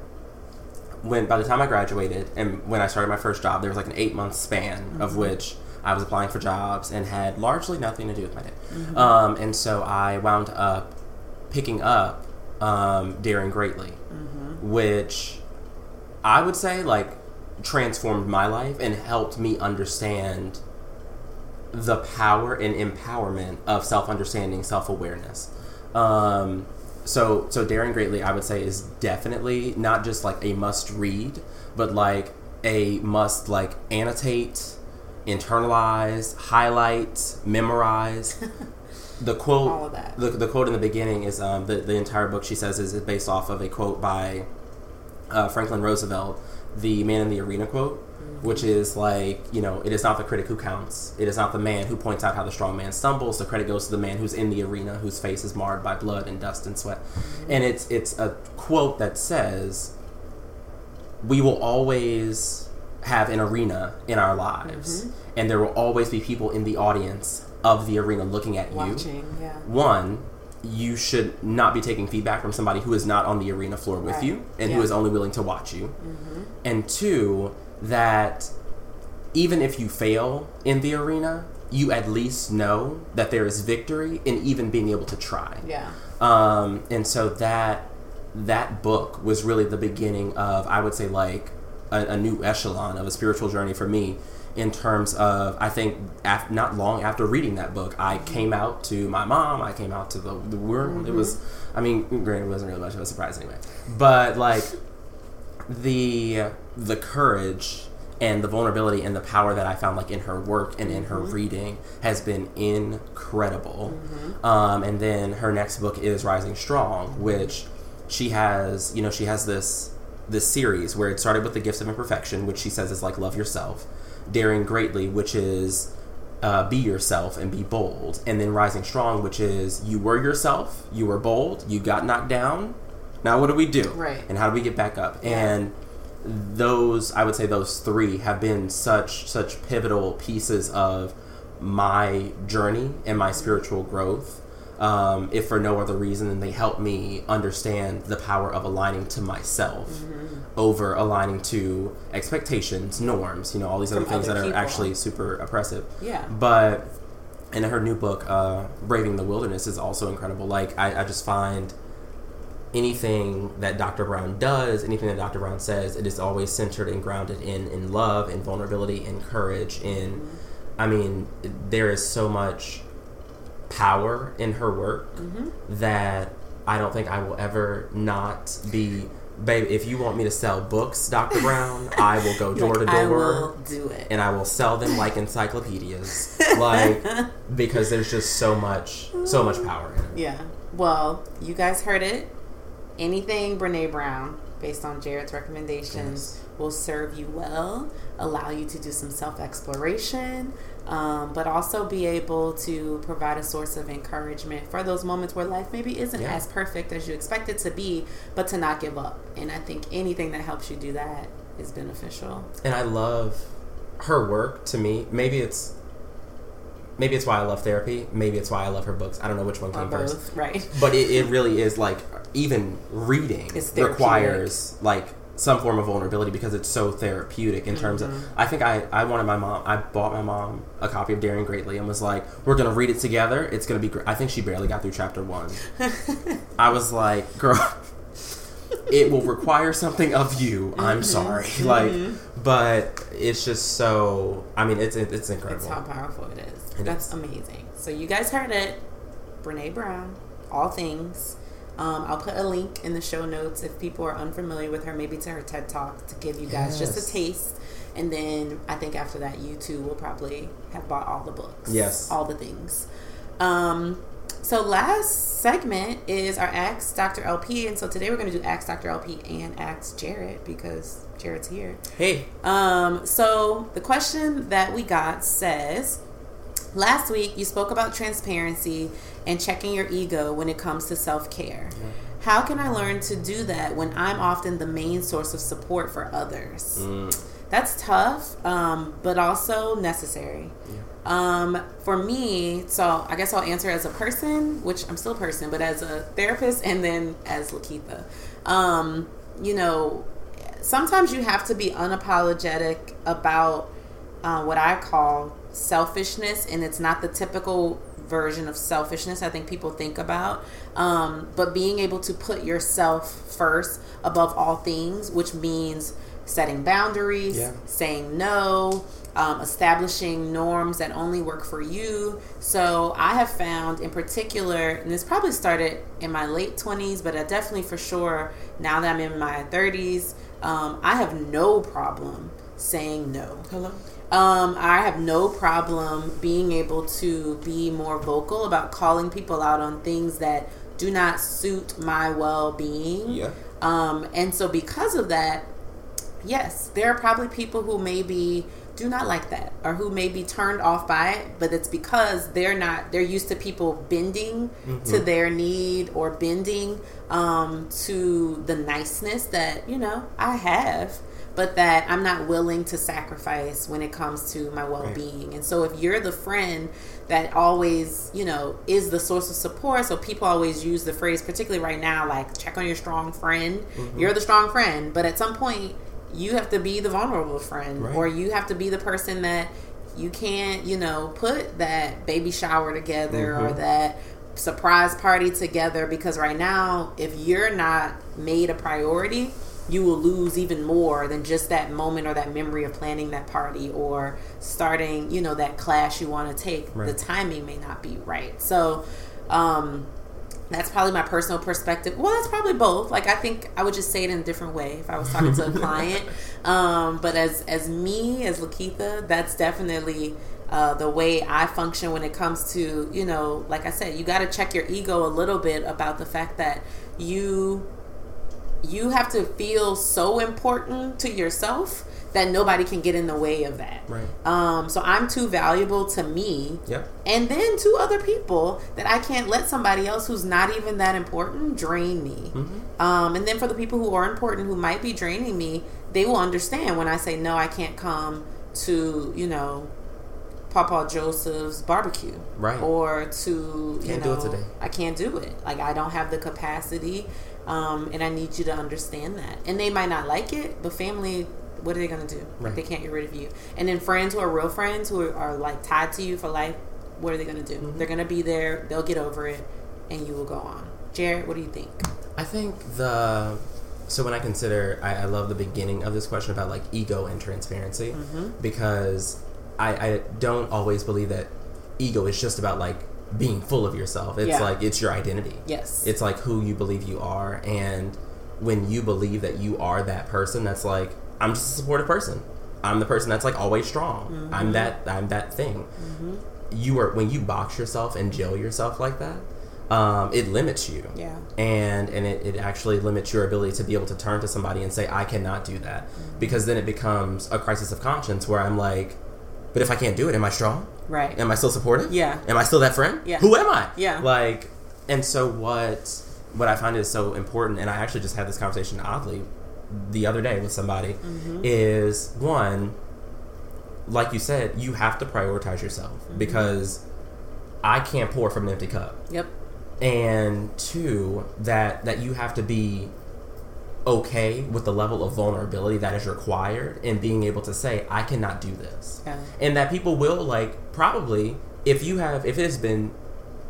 when by the time I graduated and when I started my first job, there was like an 8-month span of which I was applying for jobs and had largely nothing to do with my day. And so I wound up picking up Daring Greatly, which I would say like transformed my life and helped me understand the power and empowerment of self-understanding, self-awareness. So Daring Greatly, I would say, is definitely not just like a must read, but like a must like annotate, internalize, highlight, memorize. The quote, all of that. The quote in the beginning is the entire book, she says, is based off of a quote by Franklin Roosevelt, the Man in the Arena quote, which is like, you know, it is not the critic who counts. It is not the man who points out how the strong man stumbles. The credit goes to the man who's in the arena, whose face is marred by blood and dust and sweat. And it's a quote that says, we will always have an arena in our lives, and there will always be people in the audience of the arena looking at you. Watching, yeah. One, you should not be taking feedback from somebody who is not on the arena floor with you and who is only willing to watch you. And two, that even if you fail in the arena, you at least know that there is victory in even being able to try. And so that book was really the beginning of, I would say, like a new echelon of a spiritual journey for me, in terms of, I think, not long after reading that book, I came out to my mom, I came out to the world. It was, I mean, granted, it wasn't really much of a surprise anyway, but like the courage and the vulnerability and the power that I found like in her work and in her reading has been incredible. And then her next book is Rising Strong, which she has, you know, she has this series where it started with The Gifts of Imperfection, which she says is like love yourself. Daring Greatly, which is be yourself and be bold. And then Rising Strong, which is you were yourself, you were bold, you got knocked down. Now what do we do? Right. And how do we get back up? And those, I would say those three have been such pivotal pieces of my journey and my spiritual growth. If for no other reason than they help me understand the power of aligning to myself over aligning to expectations, norms, you know, all these other things that are actually super oppressive. Yeah. But in her new book, Braving the Wilderness, is also incredible. Like, I just find anything that Dr. Brown does, anything that Dr. Brown says, it is always centered and grounded in love, in vulnerability, in courage, in, I mean, there is so much power in her work that I don't think I will ever not be babe, if you want me to sell books, Dr. Brown, I will go door to door. I will do it. And I will sell them like encyclopedias. Because there's just so much power in it. Yeah. Well, you guys heard it. Anything Brené Brown, based on Jared's recommendations, will serve you well, allow you to do some self-exploration, but also be able to provide a source of encouragement for those moments where life maybe isn't as perfect as you expect it to be, but to not give up. And I think anything that helps you do that is beneficial. And I love her work. To me, maybe it's why I love therapy. Maybe it's why I love her books. I don't know which one came first. Right. But it really is, like, even reading requires, like, some form of vulnerability because it's so therapeutic in terms of... I think I bought my mom a copy of Daring Greatly and was like, we're going to read it together. It's going to be great. I think she barely got through chapter 1. I was like, girl, it will require something of you. I'm sorry. But it's just so... I mean, it's incredible. It's how powerful it is. That's amazing. So you guys heard it. Brené Brown. All things... I'll put a link in the show notes if people are unfamiliar with her, maybe to her TED Talk, to give you guys just a taste. And then I think after that, you too will probably have bought all the books. Yes. All the things. So last segment is our Ask Dr. LP. And so today we're going to do Ask Dr. LP and Ask Jared, because Jared's here. Hey. So the question that we got says... Last week, you spoke about transparency and checking your ego when it comes to self-care. Yeah. How can I learn to do that when I'm often the main source of support for others? That's tough, but also necessary. Yeah. For me, so I guess I'll answer as a person, which I'm still a person, but as a therapist and then as LaKeitha. Sometimes you have to be unapologetic about what I call selfishness, and it's not the typical version of selfishness I think people think about, but being able to put yourself first above all things, which means setting boundaries, saying no, establishing norms that only work for you. So I have found in particular, and this probably started in my late 20s, but I definitely for sure now that I'm in my 30s, I have no problem saying no. Hello. I have no problem being able to be more vocal about calling people out on things that do not suit my well-being. Yeah. And so because of that, yes, there are probably people who maybe do not like that or who may be turned off by it, but it's because they're used to people bending to their need or bending to the niceness that, I have. But that I'm not willing to sacrifice when it comes to my well-being. Right. And so if you're the friend that always, is the source of support, so people always use the phrase, particularly right now, like, check on your strong friend. You're the strong friend. But at some point, you have to be the vulnerable friend. Right. Or you have to be the person that you can't, put that baby shower together or that surprise party together. Because right now, if you're not made a priority... you will lose even more than just that moment or that memory of planning that party or starting, that class you want to take. Right. The timing may not be right. So that's probably my personal perspective. Well, that's probably both. Like, I think I would just say it in a different way if I was talking to a client. But as me, as LaKeitha, that's definitely the way I function when it comes to, like I said, you got to check your ego a little bit about the fact that you have to feel so important to yourself that nobody can get in the way of that. Right. So I'm too valuable to me and then to other people that I can't let somebody else who's not even that important drain me. And then for the people who are important, who might be draining me, they will understand when I say, no, I can't come to, Papa Joseph's barbecue. Right. Or to, do it today. I can't do it. Like, I don't have the capacity. And I need you to understand that. And they might not like it, but family, what are they going to do? Right. Like, they can't get rid of you. And then friends who are real friends, who are like tied to you for life, what are they going to do? They're going to be there. They'll get over it, and you will go on. Jared, what do you think? I think so when I consider, I love the beginning of this question about, like, ego and transparency, because I don't always believe that ego is just about, like, being full of yourself. It's like, it's your identity. Yes. It's like who you believe you are. And when you believe that you are that person that's like, I'm just a supportive person. I'm the person that's like always strong. Mm-hmm. I'm that thing. Mm-hmm. When you box yourself and jail yourself like that, it limits you. Yeah. And it actually limits your ability to be able to turn to somebody and say, I cannot do that. Mm-hmm. Because then it becomes a crisis of conscience where I'm like, but if I can't do it, am I strong? Right. Am I still supportive? Yeah. Am I still that friend? Yeah. Who am I? Yeah. Like, and so what I find is so important, and I actually just had this conversation oddly the other day with somebody, mm-hmm. is one, like you said, you have to prioritize yourself, mm-hmm. because I can't pour from an empty cup. Yep. And two, that you have to be okay with the level of vulnerability that is required and being able to say, I cannot do this. Yeah. And that people will, like, probably, if it has been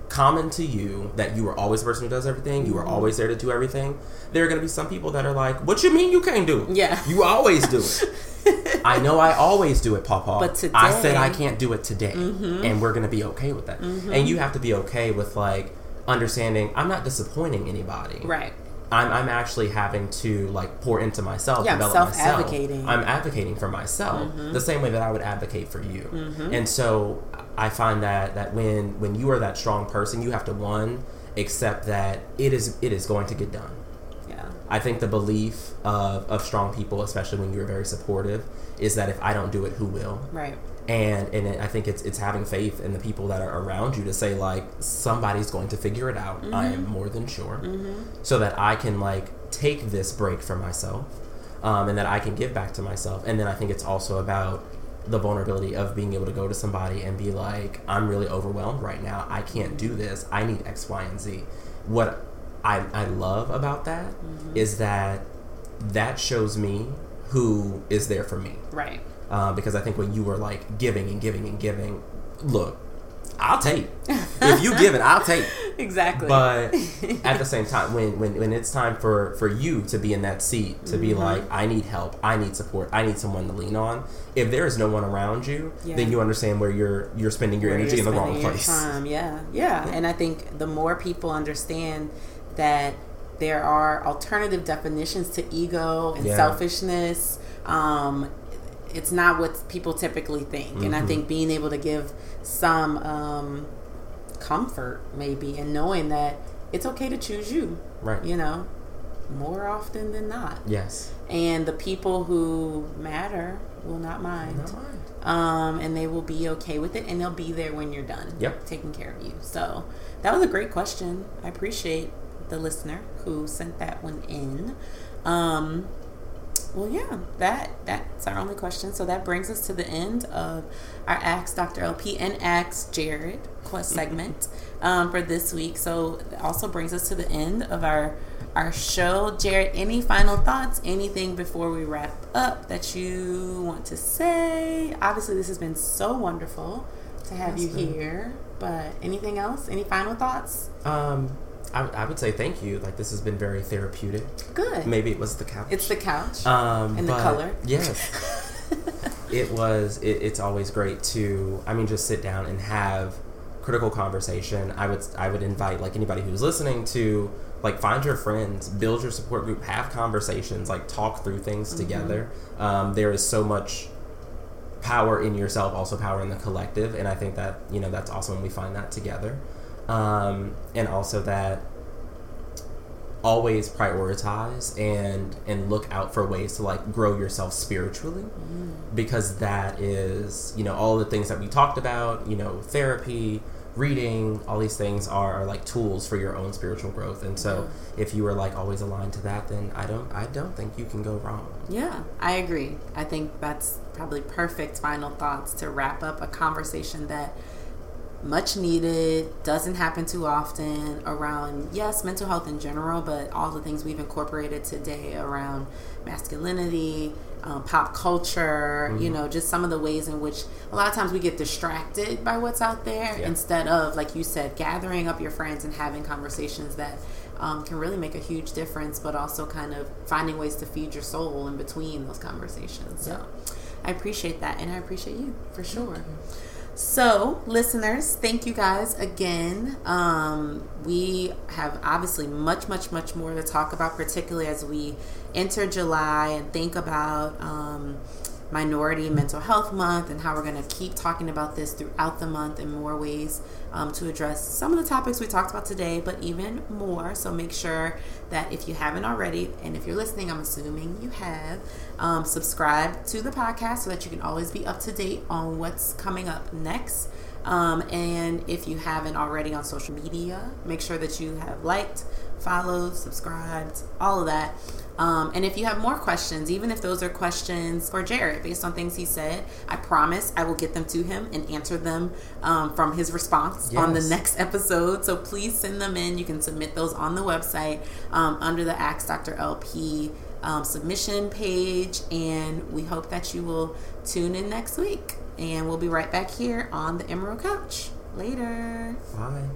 common to you that you were always the person who does everything, you were always there to do everything, there are going to be some people that are like, what you mean you can't do it? Yeah. You always do it. I know I always do it, Pawpaw. But today, I said I can't do it today. Mm-hmm. And we're going to be okay with that. Mm-hmm. And you have to be okay with, like, understanding, I'm not disappointing anybody. Right. I'm actually having to, like, pour into myself, develop myself. I'm advocating for myself, mm-hmm. the same way that I would advocate for you. Mm-hmm. And so I find that when you are that strong person, you have to, one, accept that it is going to get done. Yeah. I think the belief of strong people, especially when you're very supportive, is that if I don't do it, who will? Right. And I think it's having faith in the people that are around you to say, like, somebody's going to figure it out. Mm-hmm. I am more than sure. Mm-hmm. So that I can, like, take this break for myself, and that I can give back to myself. And then I think it's also about the vulnerability of being able to go to somebody and be like, I'm really overwhelmed right now. I can't do this. I need X, Y, and Z. What I love about that, mm-hmm. is that shows me who is there for me. Right. Because I think when you were, like, giving and giving and giving, look, I'll take. If you give it, I'll take. Exactly. But at the same time, when it's time for you to be in that seat, to mm-hmm. be like, I need help, I need support, I need someone to lean on. If there is no one around you, yeah. then you understand where you're spending your energy in the wrong place. Yeah. And I think the more people understand that there are alternative definitions to ego and selfishness, it's not what people typically think. Mm-hmm. And I think being able to give some comfort, maybe, and knowing that it's okay to choose you, right? You know, more often than not. Yes. And the people who matter will not mind. And they will be okay with it, and they'll be there when you're done. Yep. Taking care of you. So that was a great question. I appreciate the listener who sent that one in. Well, yeah, that's our only question. So that brings us to the end of our Ask Dr. LP and Ask Jared Quest segment for this week. So it also brings us to the end of our show. Jared, any final thoughts? Anything before we wrap up that you want to say? Obviously, this has been so wonderful to have you here. But anything else? Any final thoughts? I would say thank you. Like, this has been very therapeutic. Good. Maybe it was the couch. It's the couch. And the color. Yes. It's always great to, just sit down and have critical conversation. I would invite, like, anybody who's listening to, like, find your friends, build your support group, have conversations, like, talk through things mm-hmm. together. There is so much power in yourself, also power in the collective. And I think that, that's awesome when we find that together. And also that always prioritize and look out for ways to, like, grow yourself spiritually, because that is, all the things that we talked about, therapy, reading, all these things are like tools for your own spiritual growth. And so if you are, like, always aligned to that, then I don't think you can go wrong. Yeah, I agree. I think that's probably perfect final thoughts to wrap up a conversation that much needed, doesn't happen too often around, mental health in general, but all the things we've incorporated today around masculinity, pop culture, mm-hmm. Just some of the ways in which a lot of times we get distracted by what's out there instead of, like you said, gathering up your friends and having conversations that can really make a huge difference, but also kind of finding ways to feed your soul in between those conversations. So I appreciate that, and I appreciate you for sure. So, listeners, thank you guys again. We have obviously much more to talk about, particularly as we enter July and think about Minority Mental Health Month and how we're going to keep talking about this throughout the month in more ways to address some of the topics we talked about today, but even more. So make sure that if you haven't already, and if you're listening, I'm assuming you have, subscribe to the podcast so that you can always be up to date on what's coming up next. And if you haven't already on social media, make sure that you have liked, followed, subscribed, all of that. And if you have more questions, even if those are questions for Jared based on things he said, I promise I will get them to him and answer them from his response on the next episode. So please send them in. You can submit those on the website under the Ask Dr. LP submission page. And we hope that you will tune in next week. And we'll be right back here on the Emerald Couch. Later. Bye.